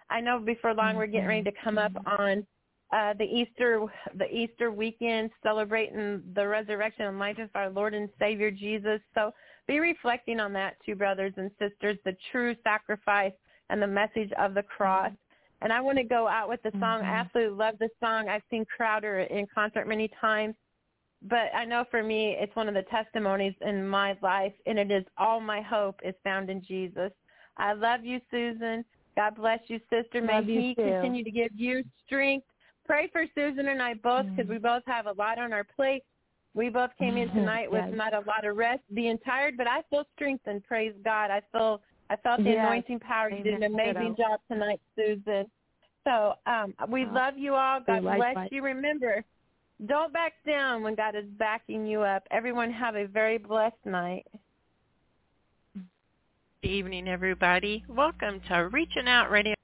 I know before long we're getting ready to come up on the Easter weekend, celebrating the resurrection and life of our Lord and Savior Jesus. So be reflecting on that too, brothers and sisters, the true sacrifice and the message of the cross. And I want to go out with the song. I absolutely love the song. I've seen Crowder in concert many times. But I know for me, it's one of the testimonies in my life, and it is all my hope is found in Jesus. I love you, Susan. God bless you, sister. May he continue to give you strength. Pray for Susan and I both, because we both have a lot on our plate. We both came in tonight with not a lot of rest, being tired, but I feel strengthened. Praise God. I felt the anointing power. You did an amazing job tonight, Susan. So we love you all. God bless you. Remember, don't back down when God is backing you up. Everyone have a very blessed night. Good evening, everybody. Welcome to Reaching Out Radio.